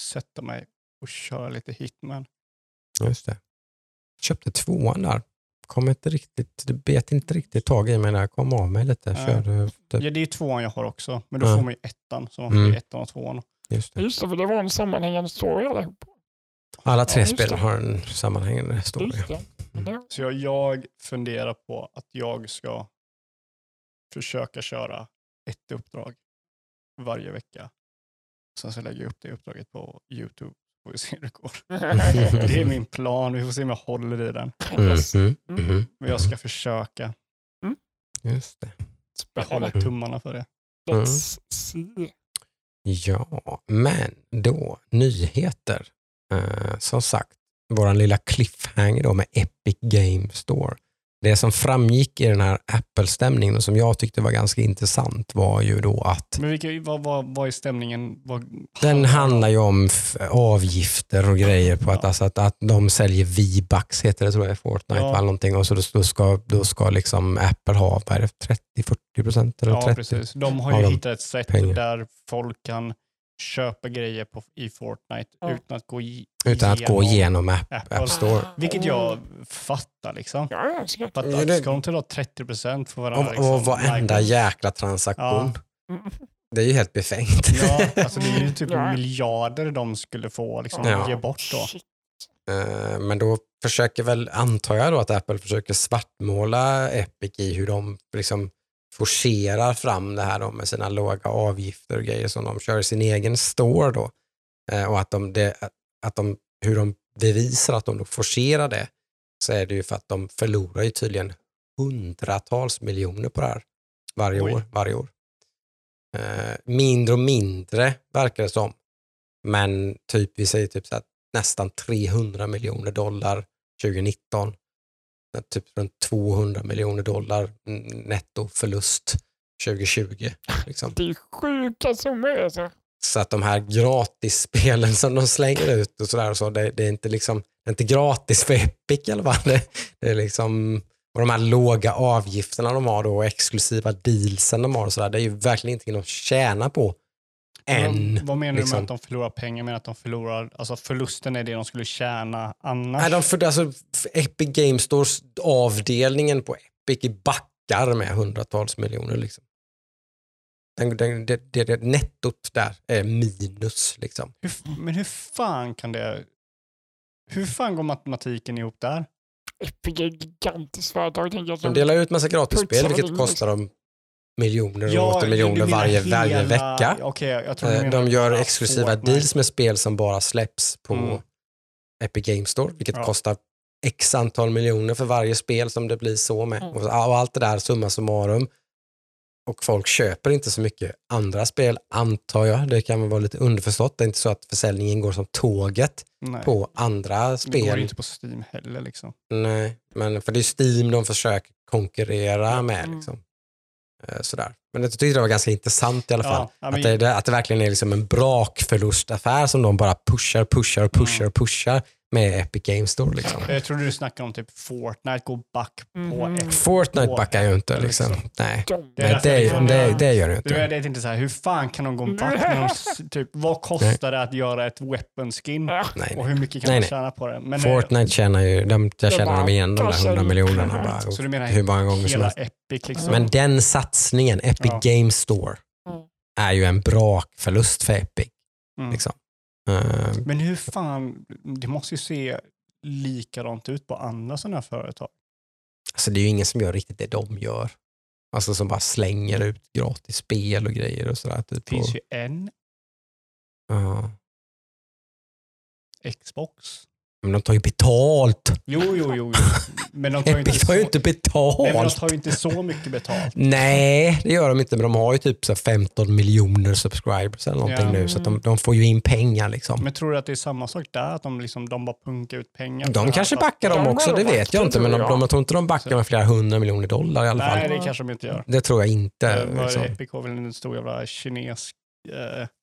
sätta mig och köra lite Hitman. Just det. Köpte tvåan där. Kom inte riktigt, det bet inte riktigt tag i mig när jag kom av mig lite. Äh. Körde, det... Ja, det är tvåan jag har också. Men då mm. får man ju ettan, så man får mm. ettan och tvåan. Just det. Just det, för det var en sammanhängande story allihop. Alla tre ja, spel har en sammanhängande historia. Mm. Så jag, jag funderar på att jag ska försöka köra ett uppdrag varje vecka. Sen så lägger jag upp det uppdraget på YouTube. Får vi se hur det går. Det är min plan. Vi får se om jag håller i den. Mm. Mm. Men jag ska försöka. Mm. Just det. Jag håller tummarna för det. Mm. Mm. Ja, men då nyheter. Uh, som sagt, våran lilla cliffhanger då med Epic Game Store. Det som framgick i den här Apple-stämningen och som jag tyckte var ganska intressant var ju då att... Men vilka, vad, vad, vad är stämningen? Vad... Den handlar ju om f- avgifter och grejer på att, ja. Alltså, att, att de säljer V-bucks heter det tror jag i Fortnite ja. Eller någonting och så då ska, då ska liksom Apple ha trettio till fyrtio procent eller ja, trettio precis. De har ju har hittat ett sätt pengar. Där folk kan köpa grejer på, i Fortnite mm. utan att gå i, utan att gå igenom App, Apple. App Store. Vilket jag fattar liksom. Ja, jag ska det... de till ha trettio procent för varandra. Och, liksom, och varenda like. Jäkla transaktion. Ja. Det är ju helt befängt. Ja, alltså det är ju typ ja. Miljarder de skulle få liksom, ja. Ge bort då. Uh, men då försöker väl, antar jag då att Apple försöker svartmåla Epic i hur de liksom forcerar fram det här då med sina låga avgifter och grejer som de kör i sin egen store då. Eh, och att de, det, att de, hur de bevisar att de då forcerar det så är det ju för att de förlorar ju tydligen hundratals miljoner på det här varje Oj. år. Varje år. Eh, mindre och mindre verkar det som. Men typ, vi säger typ så att nästan trehundra miljoner dollar tjugonitton typ runt tvåhundra miljoner dollar nettoförlust tjugotjugo. Liksom. Det är sjuka som är alltså. Så att de här gratisspelen som de slänger ut och sådär och så, det, det är inte liksom det är inte gratis för Epic eller vad det, det är liksom, och de här låga avgifterna de har då och exklusiva dealsen de har och sådär, det är ju verkligen inte något de tjänar på. En, vad menar liksom. Du med att de förlorar pengar? Men att de förlorar, alltså förlusten är det de skulle tjäna annars? Nej, de för, alltså, Epic Game Stores avdelningen på Epic backar med hundratals miljoner. Liksom. Den, den, det, det, det nettot där är minus. Liksom. Hur, men hur fan kan det... Hur fan går matematiken ihop där? Epic är ett gigantiskt företag. De delar ut massa gratisspel, vilket kostar dem miljoner ja, och åter miljoner varje, hela... varje vecka. Okay, jag tror eh, de gör exklusiva deals med spel som bara släpps på mm. Epic Game Store, vilket ja. Kostar x antal miljoner för varje spel som det blir så med. Mm. Och, och allt det där summa summarum. Och folk köper inte så mycket andra spel, antar jag. Det kan väl vara lite underförstått. Det är inte så att försäljningen går som tåget Nej. På andra spel. Det går inte på Steam heller liksom. Nej, men för det är Steam de försöker konkurrera med mm. liksom. Sådär. Men jag tyckte det var ganska intressant i alla fall. Ja, I mean, att, det, att det verkligen är liksom en brakförlustaffär som de bara pushar, pushar, pushar, mm. pushar med Epic Games Store. Liksom. Jag tror du snackar om typ Fortnite går back mm. på Epic. Fortnite backar ju inte liksom. Liksom. Nej, det, är det, det, det, det gör det inte. Det är inte så här, hur fan kan de gå back? De, typ, vad kostar det att göra ett weapon skin? Nej, nej. Och hur mycket kan nej, nej. de tjäna på det? Men Fortnite det, tjänar ju, de, jag tjänar dem igen de där hundra miljonerna. Bara, så du menar hur många gånger hela Epic liksom? Men den satsningen, Epic ja. Games Store, mm. är ju en bra förlust för Epic. Mm. Liksom. Men hur fan, det måste ju se likadant ut på andra sådana här företag. Alltså det är ju ingen som gör riktigt det de gör. Alltså som bara slänger ut gratis spel och grejer och sådär. Typ. Det finns ju en. Ja. Xbox. Men de tar ju betalt. Jo, jo, jo. Men de tar ju inte, så... ju inte betalt. Nej, men de tar ju inte så mycket betalt. Nej, det gör de inte. Men de har ju typ så femton miljoner subscribers eller någonting ja. nu. Så att de, de får ju in pengar liksom. Men tror du att det är samma sak där? Att de, liksom, de bara punkar ut pengar? De kanske här, backar dem de också, det vet jag inte. Men de, de, jag tror inte de backar så. Med flera hundra miljoner dollar i alla Nej, fall. Nej, det kanske de inte gör. Det tror jag inte. Det var liksom. Epic har väl en stor jävla kinesisk... Eh...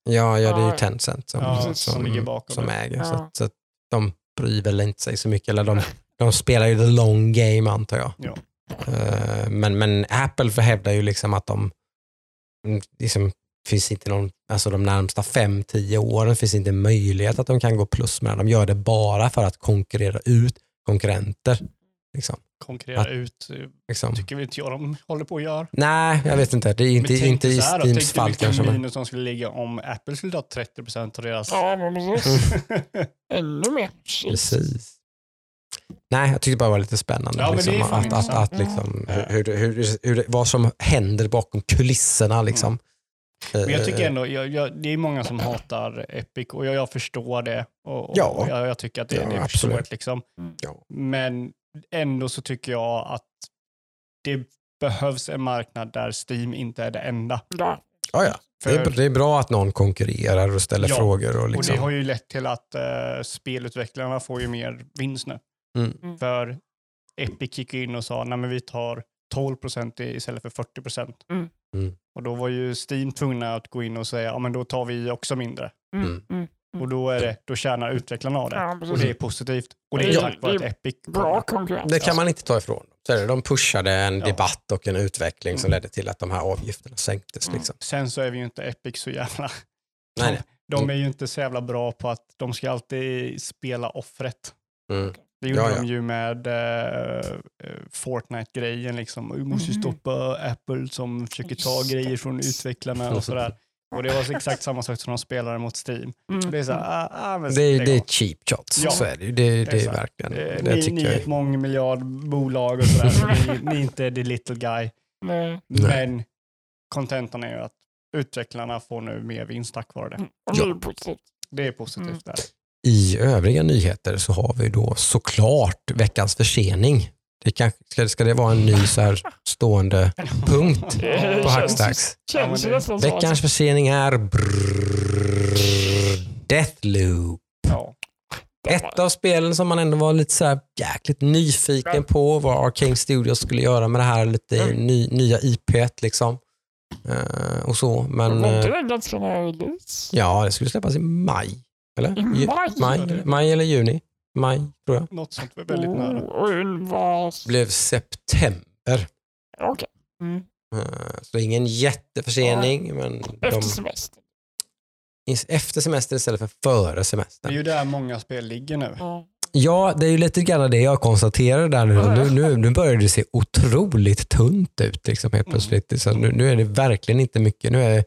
Ja, ja, det är ju Tencent som, ja, som, som, ligger bakom som äger. Ja. Så, att, så att de... bryr väl inte sig så mycket. Eller de, de spelar ju the long game antar jag. Ja. Uh, men, men Apple förhävdar ju liksom att de liksom, finns inte någon, alltså de närmsta fem till tio åren finns inte möjlighet att de kan gå plus med det. De gör det bara för att konkurrera ut konkurrenter. Liksom. Konkurrera att, ut liksom. Tycker vi inte jag de håller på att göra. Nej, jag vet inte. Det är inte, inte i Steams fall kanske. Men minus som skulle ligga om Apple skulle ta trettio procent av deras. Ja, men precis. Ännu mer. Precis. Nej, jag tyckte bara det var lite spännande. Ja, liksom, att, att, att liksom, mm. hur, hur, hur, hur, vad som händer bakom kulisserna liksom. Mm. Men jag tycker ändå, jag, jag, det är många som hatar Epic och jag, jag förstår det. Och, och ja. jag, jag tycker att det, ja, det är absolut liksom. Mm. Ja. Men ändå så tycker jag att det behövs en marknad där Steam inte är det enda. Ja, ja. För, det, är, det är bra att någon konkurrerar och ställer ja, frågor. Och, liksom. Och det har ju lett till att uh, spelutvecklarna får ju mer vinst nu. Mm. Mm. För Epic gick in och sa, nej men vi tar tolv procent istället för fyrtio procent. Mm. Mm. Och då var ju Steam tvungna att gå in och säga, ja men då tar vi också mindre. Mm. Mm. Och då, är det, då tjänar utvecklarna av det. Ja, och det är positivt. Och det är ja, tack vare ett Epic. Bra konkurrens. Det kan man inte ta ifrån. Så de pushade en ja. debatt och en utveckling mm. som ledde till att de här avgifterna sänktes. Mm. Liksom. Sen så är vi ju inte Epic så jävla... Nej, nej. De, de är ju inte så jävla bra på att de ska alltid spela offret. Mm. Det gjorde ja, de ja. ju med uh, Fortnite-grejen. Liksom. Vi måste ju stoppa Apple som försöker ta grejer från utvecklarna och sådär. Och det var exakt samma sak som de spelade mot Steam. Mm. Det är så här, ah, men det är, det är cheap shots. Ja. Så är det ju. Det, det är verkligen. Det, det ni, ni är ett mångmiljardbolag och sådär. Så ni, ni är inte the little guy. Nej. Men kontentan är ju att utvecklarna får nu mer vinst tack vare det. Mm. Och det är positivt. Det är positivt mm. där. I övriga nyheter så har vi då såklart veckans försening. Det kan, ska, ska det vara en ny så här stående punkt på Hacksdags? Veckans försening är brrr, Deathloop. Ja. Ett av spelen som man ändå var lite så här jäkligt nyfiken på vad Arcane Studios skulle göra med det här lite mm. ny, nya I P liksom. Uh, och så. Men, uh, ja, det skulle släppas i maj. Eller? I maj? Maj, maj eller juni? Maj, tror jag. Något sånt var väldigt oh, nära. Blev september. Okej. Okay. Mm. Så ingen jätteförsening. Mm. Men efter de... semester. Efter semester istället för före semester. Det är ju där många spel ligger nu. Mm. Ja, det är ju lite grann det jag konstaterar där nu. Mm. Nu, nu, nu börjar det se otroligt tunt ut liksom, helt plötsligt. Mm. Så nu, nu är det verkligen inte mycket. Nu är,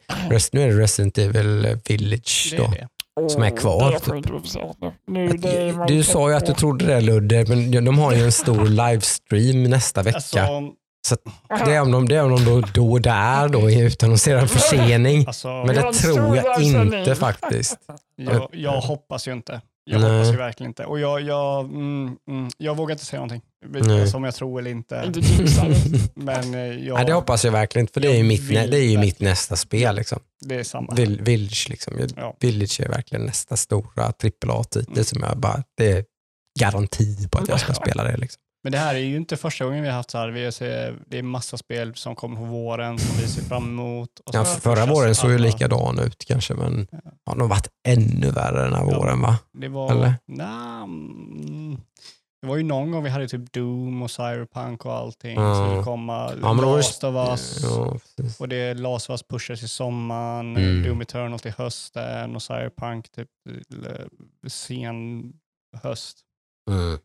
nu är det Resident Evil Village då. Det är det. Som är kvar. Typ. Nu, det du sa ju att du trodde det, Ludde, men de har ju en stor livestream nästa vecka. Alltså, så det är om de, det är om de då, då och där då, utan att se en försening. Alltså, men det jag tror jag inte faktiskt. Jag, jag hoppas ju inte. Jag Nej. hoppas ju verkligen inte. Och jag, jag, mm, mm, jag vågar inte säga någonting. Nej. Som jag tror eller inte. Men jag, Nej, det hoppas jag verkligen inte. För det är ju mitt, det är ju mitt nästa spel. Liksom. Det är samma. Vill, Village, liksom. Ja. Village är verkligen nästa stora trippel A-titel mm. som jag bara, det är garanti på att jag ska spela det. Liksom. Men det här är ju inte första gången vi har haft så här. Vi ser, det är massa spel som kommer på våren som vi ser fram emot. Och så ja, förra våren såg ju likadan ut kanske, men ja. har nog varit ännu värre den här ja. våren, va? Det var, Eller? Na, mm, det var ju någon gång vi hade typ Doom och Cyberpunk och allting. Ja. Så det komma ja, Last of Us. Ja, och det Last of Us pushas i sommaren. Mm. Doom Eternal till hösten och Cyberpunk typ sen höst. Mm.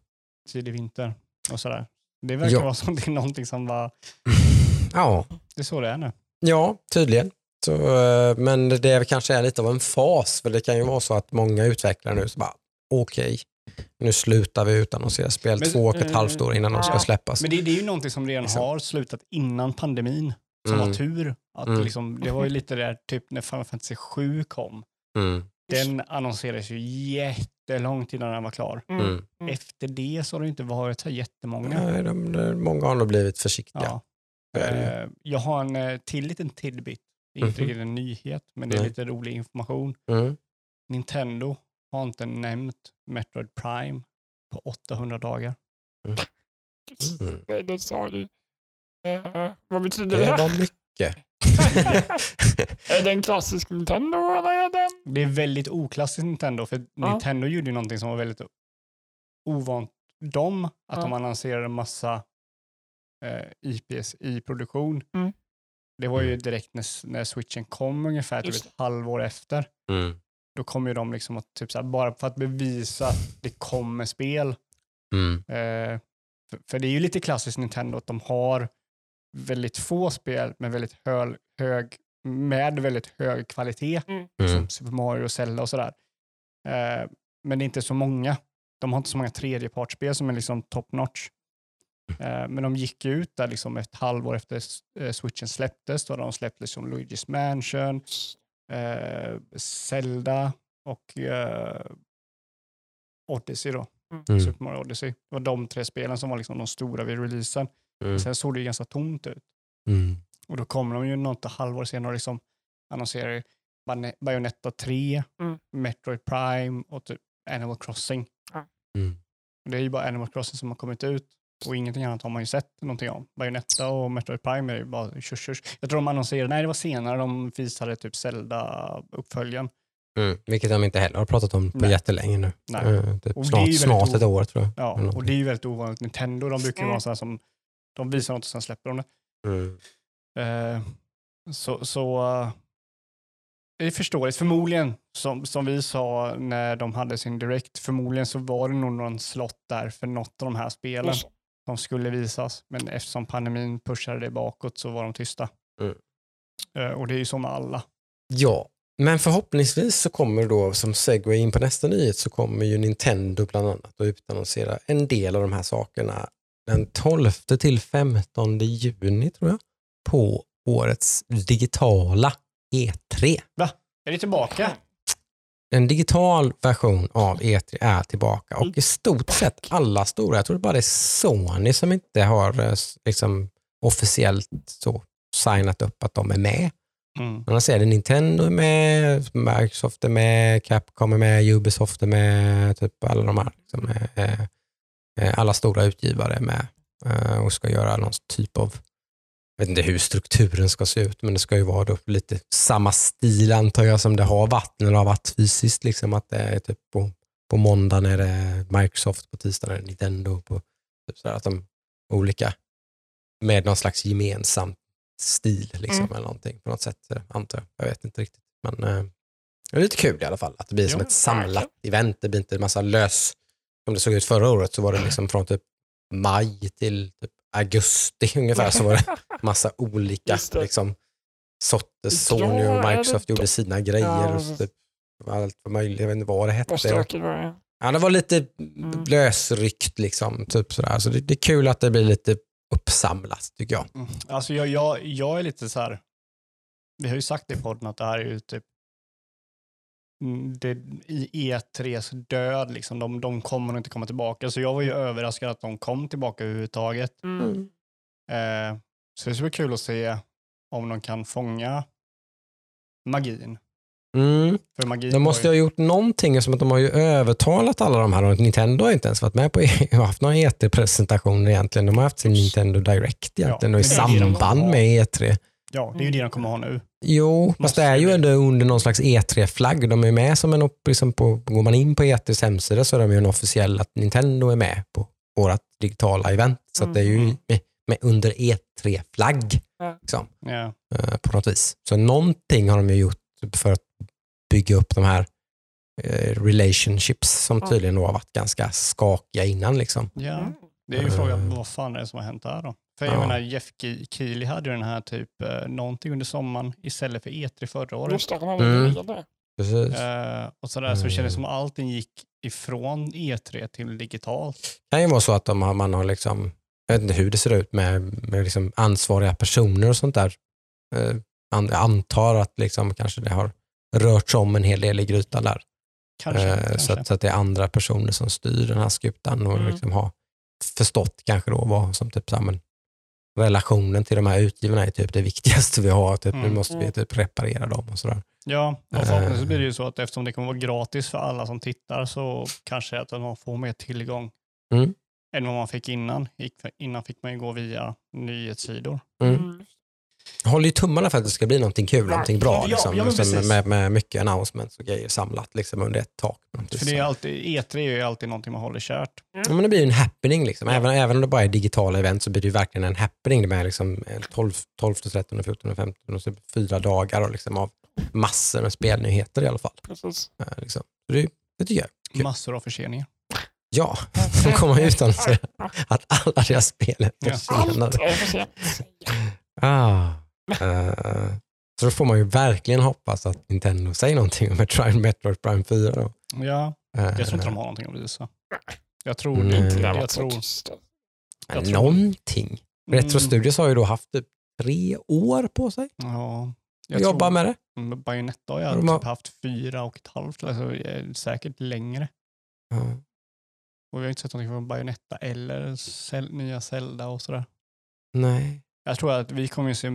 Tidig vinter. Och sådär. Det verkar ja. vara som det är någonting som bara... ja. Det är så det är nu. Ja, tydligen. Så, men det kanske är lite av en fas. För det kan ju vara så att många utvecklare nu så bara, okej. Okay, nu slutar vi utan att se spel men, två och ett halvt år innan ja. de ska släppas. Men det, det är ju någonting som redan liksom. har slutat innan pandemin. som mm. var tur. Att mm. liksom, det var ju lite där typ när Final Fantasy sju kom. Mm. Den annonserades ju jättelångt innan den var klar. Mm. Mm. Efter det så har det inte varit så jättemånga. Nej, de, de, många har nog blivit försiktiga. Ja. Eh, jag har en till liten tidbit. Det är inte mm. en nyhet, men det är Nej. lite rolig information. Mm. Nintendo har inte nämnt Metroid Prime på åttahundra dagar. Mm. Mm. Nej, det sa du. Uh, vad betyder det? Det var mycket. Är det en klassisk Nintendo eller är den? Det är väldigt oklassisk Nintendo, för ja. Nintendo gjorde ju någonting som var väldigt ovant dem, att ja. de annonserade en massa eh, I Ps i produktion. Mm. Det var ju direkt när, när Switchen kom ungefär typ ett halvår efter. Mm. Då kom ju de liksom att typ så här, bara för att bevisa att det kommer spel. Mm. Eh, för, för det är ju lite klassiskt Nintendo att de har väldigt få spel med väldigt hög, hög, med väldigt hög kvalitet. Mm. Som Super Mario och Zelda och sådär. Eh, men det är inte så många. De har inte så många tredjepartsspel som är liksom top notch. Eh, men de gick ut där liksom ett halvår efter eh, Switchen släpptes. Då de släpptes som Luigi's Mansion, eh, Zelda och eh, Odyssey då. Mm. Super Mario Odyssey. Det var de tre spelen som var liksom de stora vid releasen. Mm. Sen såg det ju ganska tomt ut. Mm. Och då kommer de ju något halvår senare och liksom annonserar Bayonetta tre, mm. Metroid Prime och typ Animal Crossing. Mm. Det är ju bara Animal Crossing som har kommit ut och ingenting annat har man ju sett någonting om. Bayonetta och Metroid Prime är ju bara tjurs. Jag tror de annonserade, nej det var senare de visade typ Zelda-uppföljen. Mm. Vilket de inte heller har pratat om på nej. jättelänge nu. Nej. Mm. Typ och snart, snart ett år tror jag. Ja, och det är ju väldigt ovanligt. Nintendo, de brukar ju vara sådär som de visar något och sen släpper de det. Mm. Eh, så så eh, det är förståeligt. Förmodligen, som, som vi sa när de hade sin direkt, förmodligen så var det nog någon slott där för något av de här spelen mm. som skulle visas. Men eftersom pandemin pushade det bakåt så var de tysta. Mm. Eh, och det är ju så med alla. Ja, men förhoppningsvis så kommer då, som segway in på nästa nyhet, så kommer ju Nintendo bland annat att utannonsera en del av de här sakerna den tolfte till femtonde juni tror jag, på årets digitala E tre. Va? Är det tillbaka? En digital version av E tre är tillbaka och i stort sett alla stora, jag tror det bara är Sony som inte har liksom officiellt så signat upp att de är med. Mm. Annars är det Nintendo är med, Microsoft är med, Capcom är med, Ubisoft är med, typ alla de här liksom är, alla stora utgivare är med och ska göra någon typ av, jag vet inte hur strukturen ska se ut, men det ska ju vara då lite samma stil antar jag som det har varit när det har varit fysiskt, liksom att det är typ på, på måndag när det är Microsoft, på tisdag när det är Nintendo, på, typ så här, att de olika med någon slags gemensam stil liksom, mm. eller någonting på något sätt antar jag, jag vet inte riktigt, men det är lite kul i alla fall att det blir jo, som ett samlat event, det blir inte en massa lös. Om det såg ut förra året så var det liksom från typ maj till typ augusti ungefär, så var det massa olika liksom, sorter. Sony och Microsoft gjorde sina grejer ja, och typ, allt var möjligt, jag vet inte vad det hette. Vad var det? Ja, det var lite mm. lösryckt liksom, typ sådär. Så det, det är kul att det blir lite uppsamlat tycker jag. Mm. Alltså jag, jag, jag är lite så här. Vi har ju sagt i podden att det här är ju typ det, i E tre:s död liksom, de, de kommer inte komma tillbaka, så jag var ju överraskad att de kom tillbaka överhuvudtaget. Mm. Eh, så det är kul att se om de kan fånga magin. Mm. För magin de måste ju ha gjort någonting, som att de har ju övertalat alla de här, och Nintendo har inte ens varit med på e- haft någon E tre-presentation egentligen, de har haft sin Nintendo Direct egentligen ja, och i samband de med E tre. Ja, det är ju det de kommer ha nu. Jo, måste fast det är ju ändå under någon slags E tre-flagg. De är med som en, liksom på, går man in på E tres hemsida så är de ju en officiell att Nintendo är med på vårat digitala event. Så mm. att det är ju med, med under E tre-flagg liksom, yeah. uh, på något vis. Så någonting har de ju gjort för att bygga upp de här uh, relationships som tydligen mm. har varit ganska skakiga innan liksom. Ja, det är ju frågan uh, vad fan är det som har hänt där då? För jag ja. menar, Jeff Keighley hade ju den här typ eh, någonting under sommaren istället för E tre förra året. Just det, han hade mm. det. Precis. Eh, och sådär, mm. så det kändes som att allting gick ifrån E tre till digitalt. Det kan ju vara så att de har, man har liksom, jag vet inte hur det ser ut med, med liksom ansvariga personer och sånt där Jag antar att liksom kanske det har rört sig om en hel del i grytan där. Kanske, eh, kanske. Så, att, så att det är andra personer som styr den här skutan och mm. liksom har förstått kanske då vad som typ så här, men relationen till de här utgivarna är typ det viktigaste vi har. Typ, mm. Nu måste vi typ reparera dem och sådär. Ja, och förhoppningsvis så blir det ju så att eftersom det kommer vara gratis för alla som tittar så kanske att man får mer tillgång mm. än vad man fick innan. Innan fick man ju gå via nyhetssidor. Mm. Håller ju tummarna för att det ska bli någonting kul, någonting bra liksom, ja, ja, med, med mycket announcements och grejer samlat liksom, under ett tak. För det är alltid, E tre är ju alltid någonting man håller kärt. Mm. Ja, men det blir ju en happening liksom. Även, ja. även om det bara är digitala event så blir det ju verkligen en happening. Det blir liksom tolv, tretton, fjorton, femton och så fyra dagar och liksom av massor med spelnyheter i alla fall. Precis. Ja, liksom. Det, det tycker jag är kul. Massor av förseningar. Ja, de kommer ut att alla deras spel är försenade. Ja. Ah, uh, så då får man ju verkligen hoppas att Nintendo säger någonting om Metroid, Metroid Prime fyra då. Ja, jag uh, tror inte de har någonting att visa. Jag tror mm, inte det. Jag tror, jag tror. Någonting. Retro Studios har ju då haft typ tre år på sig. Ja. Jag jobbar tror, med det. Bayonetta har jag de har... Typ haft fyra och ett halvt, alltså, säkert längre. Uh. Och vi har inte sett någonting från Bayonetta eller cell, nya Zelda och sådär. Nej. Jag tror att vi kommer ju se...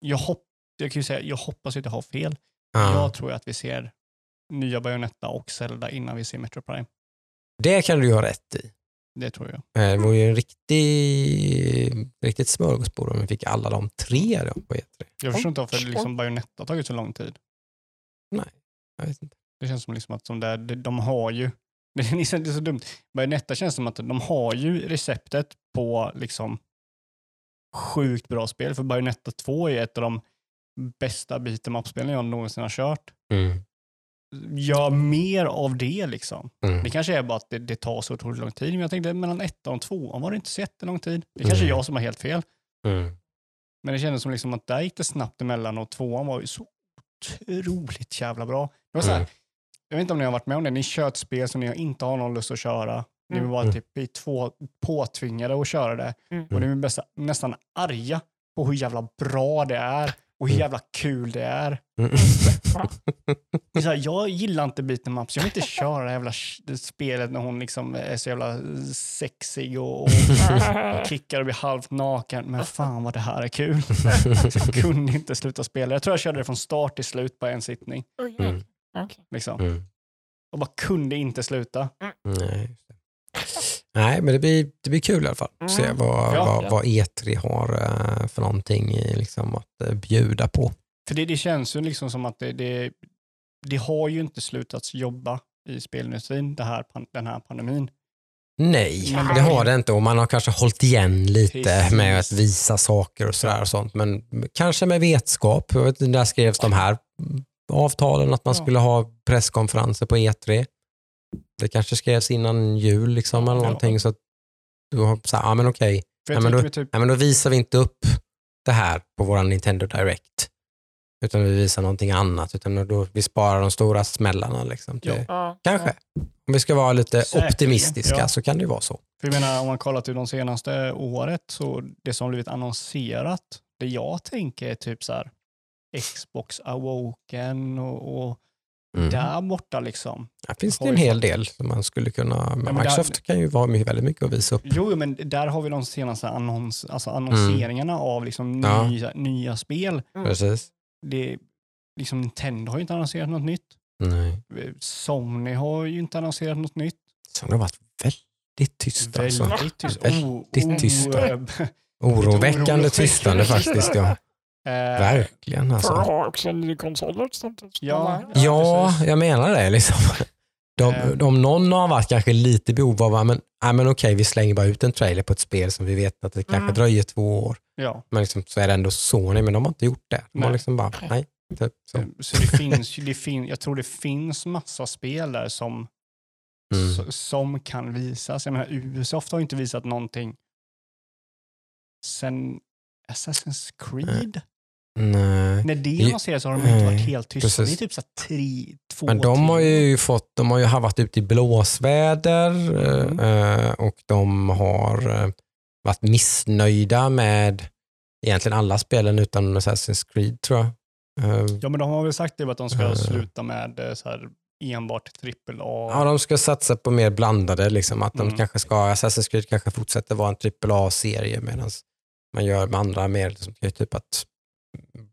Jag, hopp, jag kan ju säga, jag hoppas att jag har fel. Ah. Jag tror att vi ser nya Bayonetta och Zelda innan vi ser Metro Prime. Det kan du ju ha rätt i. Det tror jag. Det var ju en riktig, riktigt smörgåsbord om vi fick alla de tre då på E tre. Jag förstår inte varför liksom Bayonetta har tagit så lång tid. Nej, jag vet inte. Det känns som liksom att som där, de har ju... Det är så dumt. Bayonetta känns som att de har ju receptet på liksom... sjukt bra spel, för Bayonetta två är ett av de bästa beat'em-up-spelen jag någonsin har kört. Mm. Ja, mer av det liksom. Mm. Det kanske är bara att det, det tar så otroligt lång tid, men jag tänkte mellan ett och två, om var det inte så jättelång tid. Det kanske mm. är jag som har helt fel. Mm. Men det kändes som liksom att där gick det snabbt emellan och tvåan var ju så otroligt jävla bra. Det var så här, mm. jag vet inte om ni har varit med om det, ni kör ett spel som ni inte har någon lust att köra. Mm. Ni var typ i två påtvingade att köra det. Mm. Och ni var nästan arga på hur jävla bra det är. Och hur jävla kul det är. Mm. Det är så här, jag gillar inte beat'em maps. Jag vill inte köra det jävla spelet när hon liksom är så jävla sexig. Och, och kickar och blir halvt naken. Men fan vad det här är kul. Jag kunde inte sluta spela. Jag tror jag körde det från start till slut på en sittning. Mm. Liksom. Mm. Och bara kunde inte sluta. Nej. Nej, men det blir, det blir kul i alla fall. Se vad, ja, vad, ja. vad E tre har för någonting liksom, att bjuda på. För det, det känns ju liksom som att det, det, det har ju inte slutats jobba i spelindustrin det här, den här pandemin. Nej, men det har det inte. Och man har kanske hållit igen lite Precis. med att visa saker och sådär och sånt. Men kanske med vetskap. Jag vet, där skrevs de här avtalen att man ja. skulle ha presskonferenser på E tre. Det kanske skrevs innan jul liksom, eller någonting ja. så att du har så här, ja men okej. Ja, men, då, typ... ja, men då visar vi inte upp det här på våran Nintendo Direct. Utan vi visar någonting annat. Utan då vi sparar de stora smällarna liksom. Till, ja. Kanske. Ja. Om vi ska vara lite Säkert. optimistiska ja. så kan det vara så. För jag menar, om man kollar till de senaste året så det som blivit annonserat, det jag tänker är typ så här Xbox Awoken och, och Mm. där borta liksom. Ja, finns det en hel del som man skulle kunna... Ja, Microsoft där, kan ju vara mycket, väldigt mycket att visa upp. Jo, men där har vi de senaste annons, alltså annonseringarna mm. av liksom ja. nya, nya spel. Mm. Precis. Det, liksom, Nintendo har ju inte annonserat något nytt. Nej. Sony har ju inte annonserat något nytt. Sony har varit väldigt tysta. Väldigt alltså. tysta. Väldigt oh, tysta. Oh, oroväckande tystande faktiskt, ja. Uh, Verkligen alltså. För att ha också en ny konsol. Ja, ja, ja jag menar det liksom. De, uh, om någon har varit kanske lite behov av men, äh, men okej, vi slänger bara ut en trailer på ett spel som vi vet att det kanske mm. dröjer två år. Ja. Men liksom, så är det ändå Sony, men de har inte gjort det. De nej. har liksom bara, nej. Typ, så. så det finns, det fin, jag tror det finns massa spel där som mm. så, som kan visas. Jag menar, Ubisoft har inte visat någonting sen Assassin's Creed? Nej. När det man ser så har de inte varit helt tysta. Det är typ så tre, två. Men de har ju fått, de har ju varit ute i blåsväder mm. och de har varit missnöjda med egentligen alla spelen utan Assassin's Creed, tror jag. Uh, ja, men de har väl sagt det att de ska uh, sluta med så här enbart trippel A. Ja, de ska satsa på mer blandade, liksom, att mm. de kanske ska, Assassin's Creed kanske fortsätter vara en trippel A-serie medan man gör med andra mer, liksom, typ att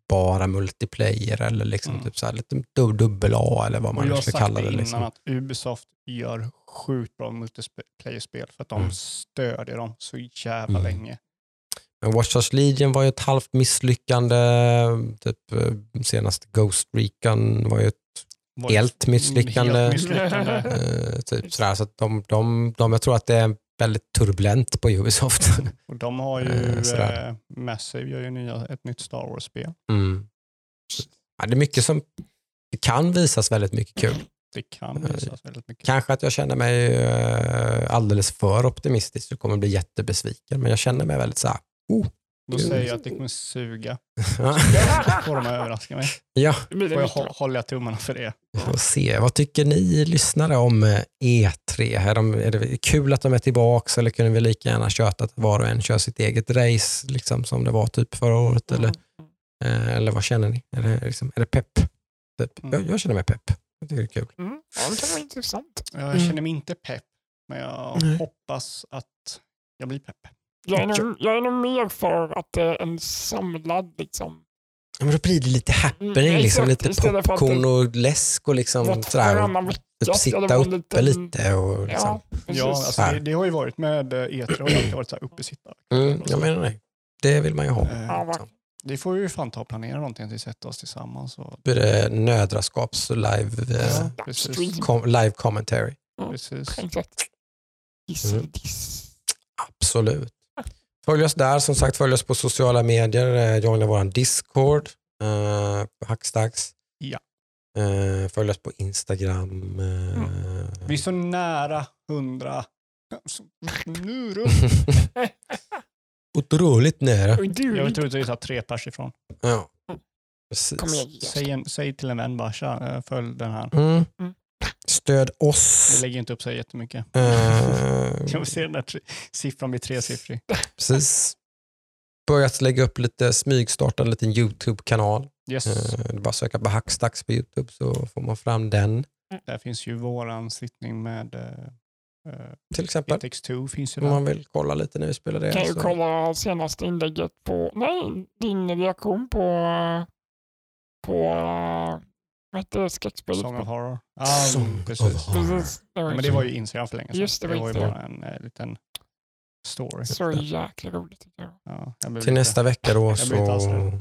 bara multiplayer eller liksom mm. typ så här lite dubbel A eller vad man nu ska kalla det. Jag har sagt det innan att Ubisoft gör sjukt bra multiplayer-spel för att de mm. stödjer dem så jävla mm. länge. Men Watch Dogs Legion var ju ett halvt misslyckande, typ senaste Ghost Recon var ju ett var helt misslyckande, helt misslyckande. uh, typ sådär, så att de, de, de jag tror att det är väldigt turbulent på Ubisoft. Och de har ju eh, Massive gör ju nya, ett nytt Star Wars-spel. Mm. Ja, det är mycket som det kan visas väldigt mycket kul. Det kan visas väldigt mycket. Kanske att jag känner mig eh, alldeles för optimistisk så kommer bli jättebesviken, men jag känner mig väldigt så här. Oh, då gud. Säger jag att det kommer suga. Får de överraska mig. Ja. Får jag hålla tummarna för det. Vi får se. Vad tycker ni lyssnare om E tre? Är, de, är det kul att de är tillbaka, eller kunde vi lika gärna kört att var och en kör sitt eget race liksom, som det var typ förra året? Eller, mm. eller vad känner ni? Är det, liksom, är det pepp? Typ. Mm. Jag, jag känner mig pepp. Det är kul. Mm. Ja, det kan vara intressant. Jag mm. känner mig inte pepp, men jag mm. hoppas att jag blir pepp. Jag är, nog, jag är nog mer för att det är en samlad liksom. Ja, men då blir det lite happening, mm, liksom, lite popcorn och läsk och liksom sådär. Typ sitta uppe lite, lite och liksom. Ja, ja alltså, det, det har ju varit med E tre och det har varit såhär uppe sitta. Mm, jag menar det. Det vill man ju ha. Eh, liksom. Det får ju fan ta och planera någonting tills vi sätter oss tillsammans. Och... blir det nödraskaps live, ja, eh, kom, live commentary. Mm, precis. Mm. Absolut. Följ oss där, som sagt, följ oss på sociala medier, joina våran Discord, eh, Hacksdags. Ja. Eh, följ oss på Instagram. Eh. Mm. Vi är så nära hundra. Nu då. Otroligt nära. Jag tror att vi tar tre pers ifrån. Ja. Precis. Säg, en, säg till en vän bara, tja, följ den här. Mm. Mm. Stöd oss. Det lägger inte upp sig jättemycket. Uh, jag vill se den där tri- siffran blir tresiffrig. Precis. Börjat lägga upp lite smygstarta en liten YouTube-kanal. Yes. Uh, det är bara att söka på Hacksdags på YouTube så får man fram den. Där finns ju våran sittning med uh, till exempel. E T X två finns ju där. Om man vill kolla lite när vi spelar det. Kan så. Du kolla senaste inlägget på, nej, din reaktion på på uh... Mätte skräckspel. Song of Horror. Ah, Song precis. Of Horror. Ja, men det var ju Instagram för länge sedan. Just det, det var ju bara en äh, liten story. Så jäkla roligt. Ja, till lite, nästa vecka då så...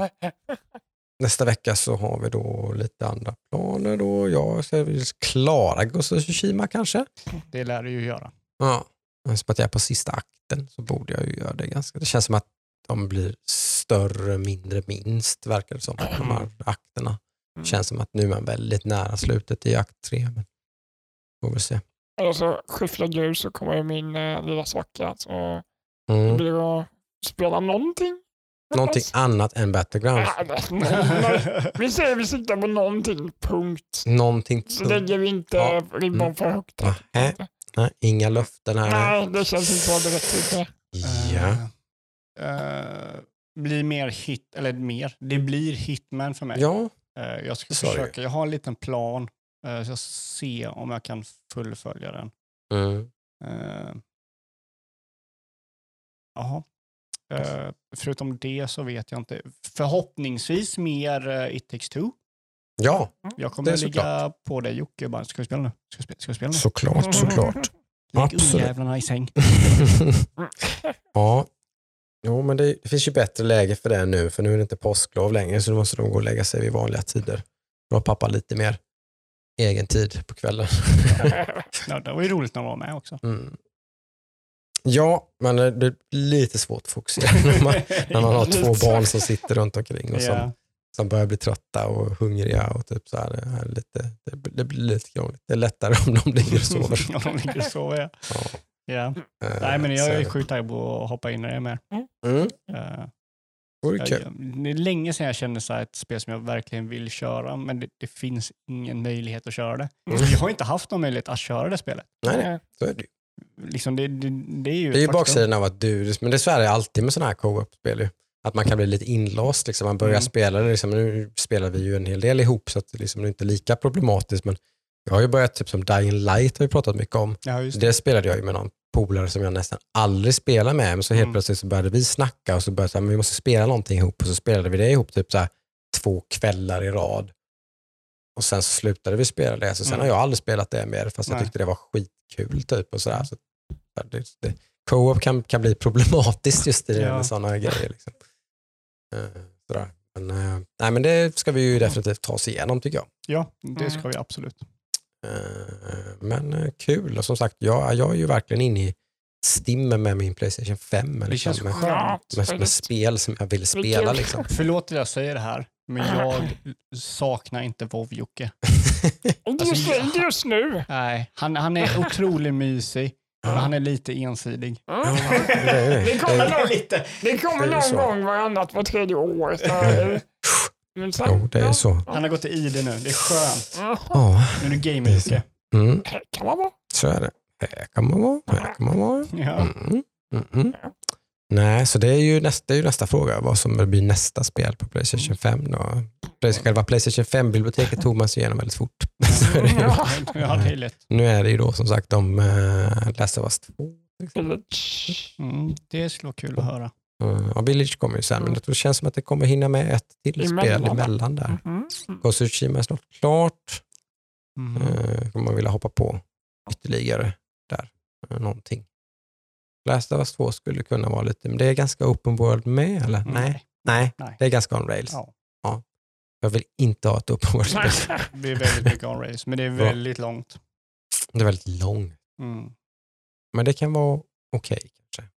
nästa vecka så har vi då lite andra planer då. Jag ska klara Ghost of Tsushima kanske. Det lär du ju göra. Ja, men så att jag är på sista akten så borde jag ju göra det ganska. Det känns som att de blir större, mindre, minst verkar det som. De här akterna. Mm. Känns som att nu är man väldigt nära slutet i akt tre, men får vi se. Alltså, skifflar du så kommer ju min eh, lilla svacka så mm. blir det att spela någonting. Någonting annat än Battlegrounds. Vi säger vi siktar på någonting, punkt. Någonting. Så lägger vi inte ja. ribban för högt. Mm. Nej. Nej, inga löften här. Nej, det känns inte så rätt. Ja. Uh, uh, blir mer hit, eller mer, det blir Hitman för mig. Ja. Jag ska Sorry. försöka, jag har en liten plan så jag ser om jag kan fullfölja den. Mm. Uh, aha. Uh, förutom det så vet jag inte. Förhoppningsvis mer uh, It Takes Two. Ja, jag kommer att ligga såklart. På dig, Jocke, bara, ska vi spela nu? Ska vi spela, ska vi spela nu? Såklart, såklart. Absolut. Jävlarna i säng. Ja. Jo, men det, det finns ju bättre läge för det nu, för nu är det inte påsklov längre så nu måste de gå och lägga sig vid vanliga tider. Då har pappa lite mer egen tid på kvällen. Ja, det var ju roligt när de var med också. Mm. Ja, men det är lite svårt att fokusera när man, när man har två barn som sitter runt omkring och som, yeah. som börjar bli trötta och hungriga och typ så här, det, här lite, det, det blir lite krångligt. Det är lättare om de ligger och sover. Om de ligger och sover, ja. ja. Yeah. Uh, Nej, men jag är sjukt taggad på att hoppa in i det mer. Mm. Uh, okay. Det är länge sedan jag kände så här ett spel som jag verkligen vill köra, men det, det finns ingen möjlighet att köra det. Mm. Jag har inte haft någon möjlighet att köra det spelet. Nej, så är det ju. Liksom det, det, det är ju, det är ju baksidan av att du, men det är Sverige alltid med sådana här co-op-spel ju. att man kan bli lite inlåst. Liksom. Man börjar mm. spela det. Liksom. Nu spelar vi ju en hel del ihop så att liksom, det är inte lika problematiskt. Men jag har ju börjat typ som Dying Light har vi pratat mycket om. Ja, det. det spelade jag ju med någon polare som jag nästan aldrig spelar med. Men så helt mm. plötsligt så började vi snacka och så började men vi måste spela någonting ihop. Och så spelade vi det ihop typ så här, två kvällar i rad. Och sen så slutade vi spela det. Så sen mm. har jag aldrig spelat det mer fast Nej. jag tyckte det var skitkul typ och sådär. Så, det, det, co-op kan, kan bli problematiskt just i det ja. med sådana grejer. Liksom. Sådär. Men, nej, men det ska vi ju definitivt ta oss igenom tycker jag. Ja, det ska vi absolut. Men kul. Och som sagt, jag, jag är ju verkligen inne i stimmer med min PlayStation fem. Det känns med, skönt. Med, med spel som jag vill spela. Liksom. Förlåt att jag säger det här, men jag saknar inte Vov-Jocke. Just, alltså, just nu. Nej, han, han är otroligt mysig. Men han är lite ensidig. Mm. Ja, det, är det. det kommer någon, lite. Det kommer det någon så. gång varannat på tredje år. Så, jo, det är så. Han har gått i det nu. Det är skönt. Oh. Nu är det gamer-Jocke. Mm. Kan man vara? Så är det. Här kan man vara. Här kan man vara. Ja. Mm. Mm. Mm. Ja. Nej, så det är ju nästa, det är ju nästa fråga. Vad som blir nästa spel på PlayStation fem då? Själva PlayStation fem-biblioteket tog man sig igenom väldigt fort. Mm, ja. Ja, det är lätt. Nu är det ju då som sagt om äh, Last of Us två. Mm, det skulle kul att höra. Ja, Village kommer ju sen, men det känns som att det kommer hinna med ett till spel emellan där. Ghost of Tsushima är snart klart. Mm. Uh, kommer man vilja hoppa på ytterligare där. Uh, någonting. Last of Us två skulle kunna vara lite, men det är ganska open world med, eller? Mm. Nej. Nej. Nej, det är ganska on rails. Ja. Ja. Jag vill inte ha ett open world-spel. Det är väldigt mycket on rails, men det är väldigt ja. långt. Det är väldigt långt. Mm. Men det kan vara okej, okay, kanske.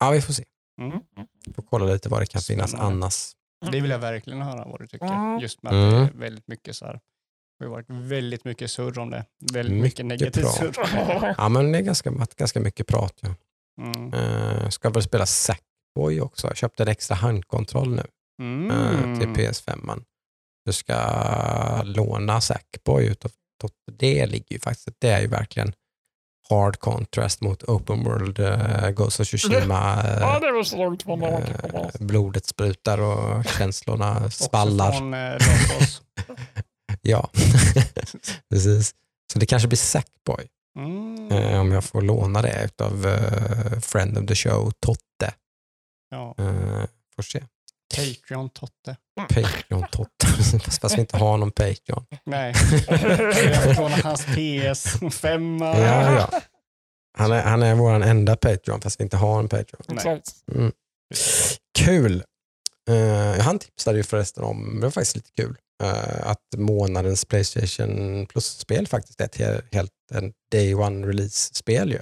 Ja, vi får se. Mm. Får kolla lite vad det kan finnas annars. Det vill jag verkligen höra vad du tycker. Just med mm. att det är väldigt mycket så här. Det har varit väldigt mycket surr om det. Väldigt mycket, mycket negativt surr. Ja, men det är ganska, ganska mycket prat. Ja. Mm. Uh, ska väl spela Sackboy också. Jag köpte en extra handkontroll nu. Mm. Uh, till P S fem. Du ska låna Sackboy utav. Det ligger ju faktiskt. Det är ju verkligen hard contrast mot open world uh, Ghost of Tsushima. Uh, ja, det var så långt på uh, blodet sprutar och känslorna spallar. Också från uh, ja, precis. Så det kanske blir Sackboy. Mm. Uh, om jag får låna det av uh, friend of the show, Totte. Ja. Uh, får se. Patreon Totte. Patreon Totte. Fast vi inte har någon Patreon. Nej. Jag lånar hans P S fem. Ja, ja. Han är, han är vår enda Patreon, fast vi inte har en Patreon. Mm. Kul. Uh, han tipsade ju förresten om, det var faktiskt lite kul, uh, att månadens PlayStation Plus-spel faktiskt är ett helt en day one release-spel ju.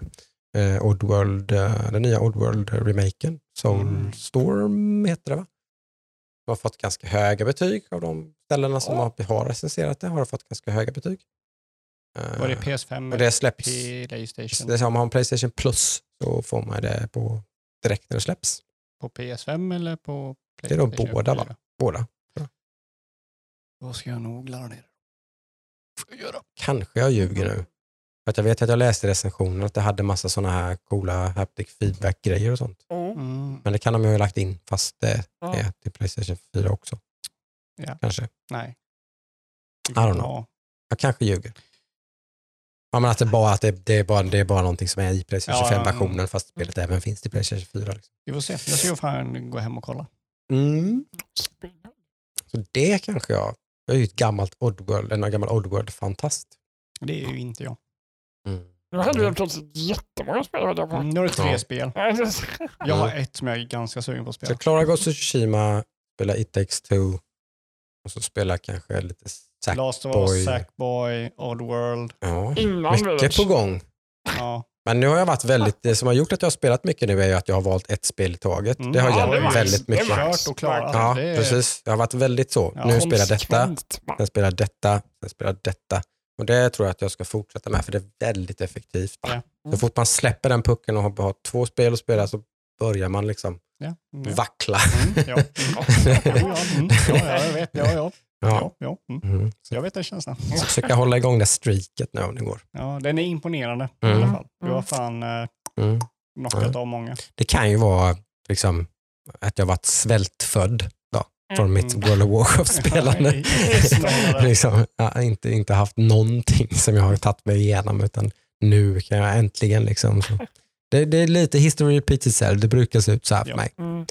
Uh, Oddworld, uh, den nya Oddworld-remaken, Soulstorm heter det, va? De har fått ganska höga betyg av de ställena som oh. har recenserat det, har fått ganska höga betyg. Uh, Var det P S fem? Och det släpps. PlayStation. Det, om man har en PlayStation Plus så får man det på direkt när det släpps. På P S fem eller på Det är då båda, va? Båda. Ja. Då ska jag nog ladda ner. Får jag göra? Kanske jag ljuger nu. För att jag vet att jag läste recensionen att det hade massa såna här coola haptic feedback-grejer och sånt. Mm. Men det kan de ju ha lagt in fast det mm. är till PlayStation fyra också. Ja. Kanske. Nej. I don't know. Jag kanske ljuger. Ja, men att det bara att det, det är bara det är bara någonting som är i PlayStation fem-versionen ja, fast spelet även finns till PlayStation fyra liksom. Vi får se. Jag ska ju fan gå hem och kolla. Mm. Så det kanske jag jag är ju ett gammalt Oddworld, en gammal Oddworld-fantast. Det är ju inte jag. Mm. Jag hade ju plötsligt jättemånga spel. Nu har du tre ja. spel. Jag har ett som jag är ganska sugen på att spela. Så klara Ghost of Tsushima, spela It Takes Two och så spela kanske lite Sackboy. Last of Us, Sackboy, Oddworld. Ja, Innan mycket village. på gång. Ja. Men nu har jag varit väldigt, det som har gjort att jag har spelat mycket nu är ju att jag har valt ett spel i taget. Det har ja, hjälpt väldigt mycket. Och ja, det är... precis. Jag har varit väldigt så. Ja, nu spelar detta, sen spelar detta, sen spelar detta. Och det tror jag att jag ska fortsätta med för det är väldigt effektivt. Ja. Mm. Så fort man släpper den pucken och har, har två spel att spela så börjar man liksom ja. Mm. vackla. Mm. Ja. Ja. Mm. Ja, jag vet. Ja, ja. Ja, ja. Mm. Mm. Så jag vet den känslan. Jag ska försöka hålla igång det streaket nu om det går. Ja, den är imponerande mm. i alla fall. Du har fan eh, mm. knockat mm. av många. Det kan ju vara liksom att jag varit svältfödd då, från mm. mitt World of Warcraft-spelande. liksom, inte, inte haft någonting som jag har tagit mig igenom, utan nu kan jag äntligen liksom... Så. Det, det är lite history repeats itself. Det brukar se ut så här för mig. Mm.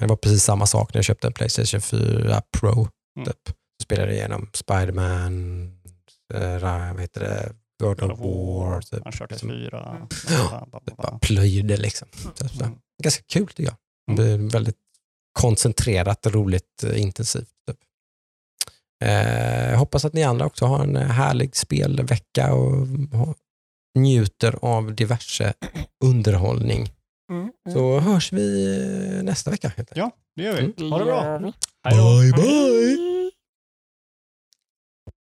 Det var precis samma sak när jag köpte en PlayStation four Pro. Mm. Typ. Spelade igenom Spider-Man, vad heter det? God of War. Typ. Han körde fyra. Ja, det bara plöjde liksom. Mm. Ganska kul tycker jag. Det är väldigt koncentrerat, roligt, intensivt. Typ. Eh, hoppas att ni andra också har en härlig spelvecka och njuter av diverse underhållning. Mm, mm. Så hörs vi nästa vecka. Ja, det gör vi. Ha det bra. Bye bye!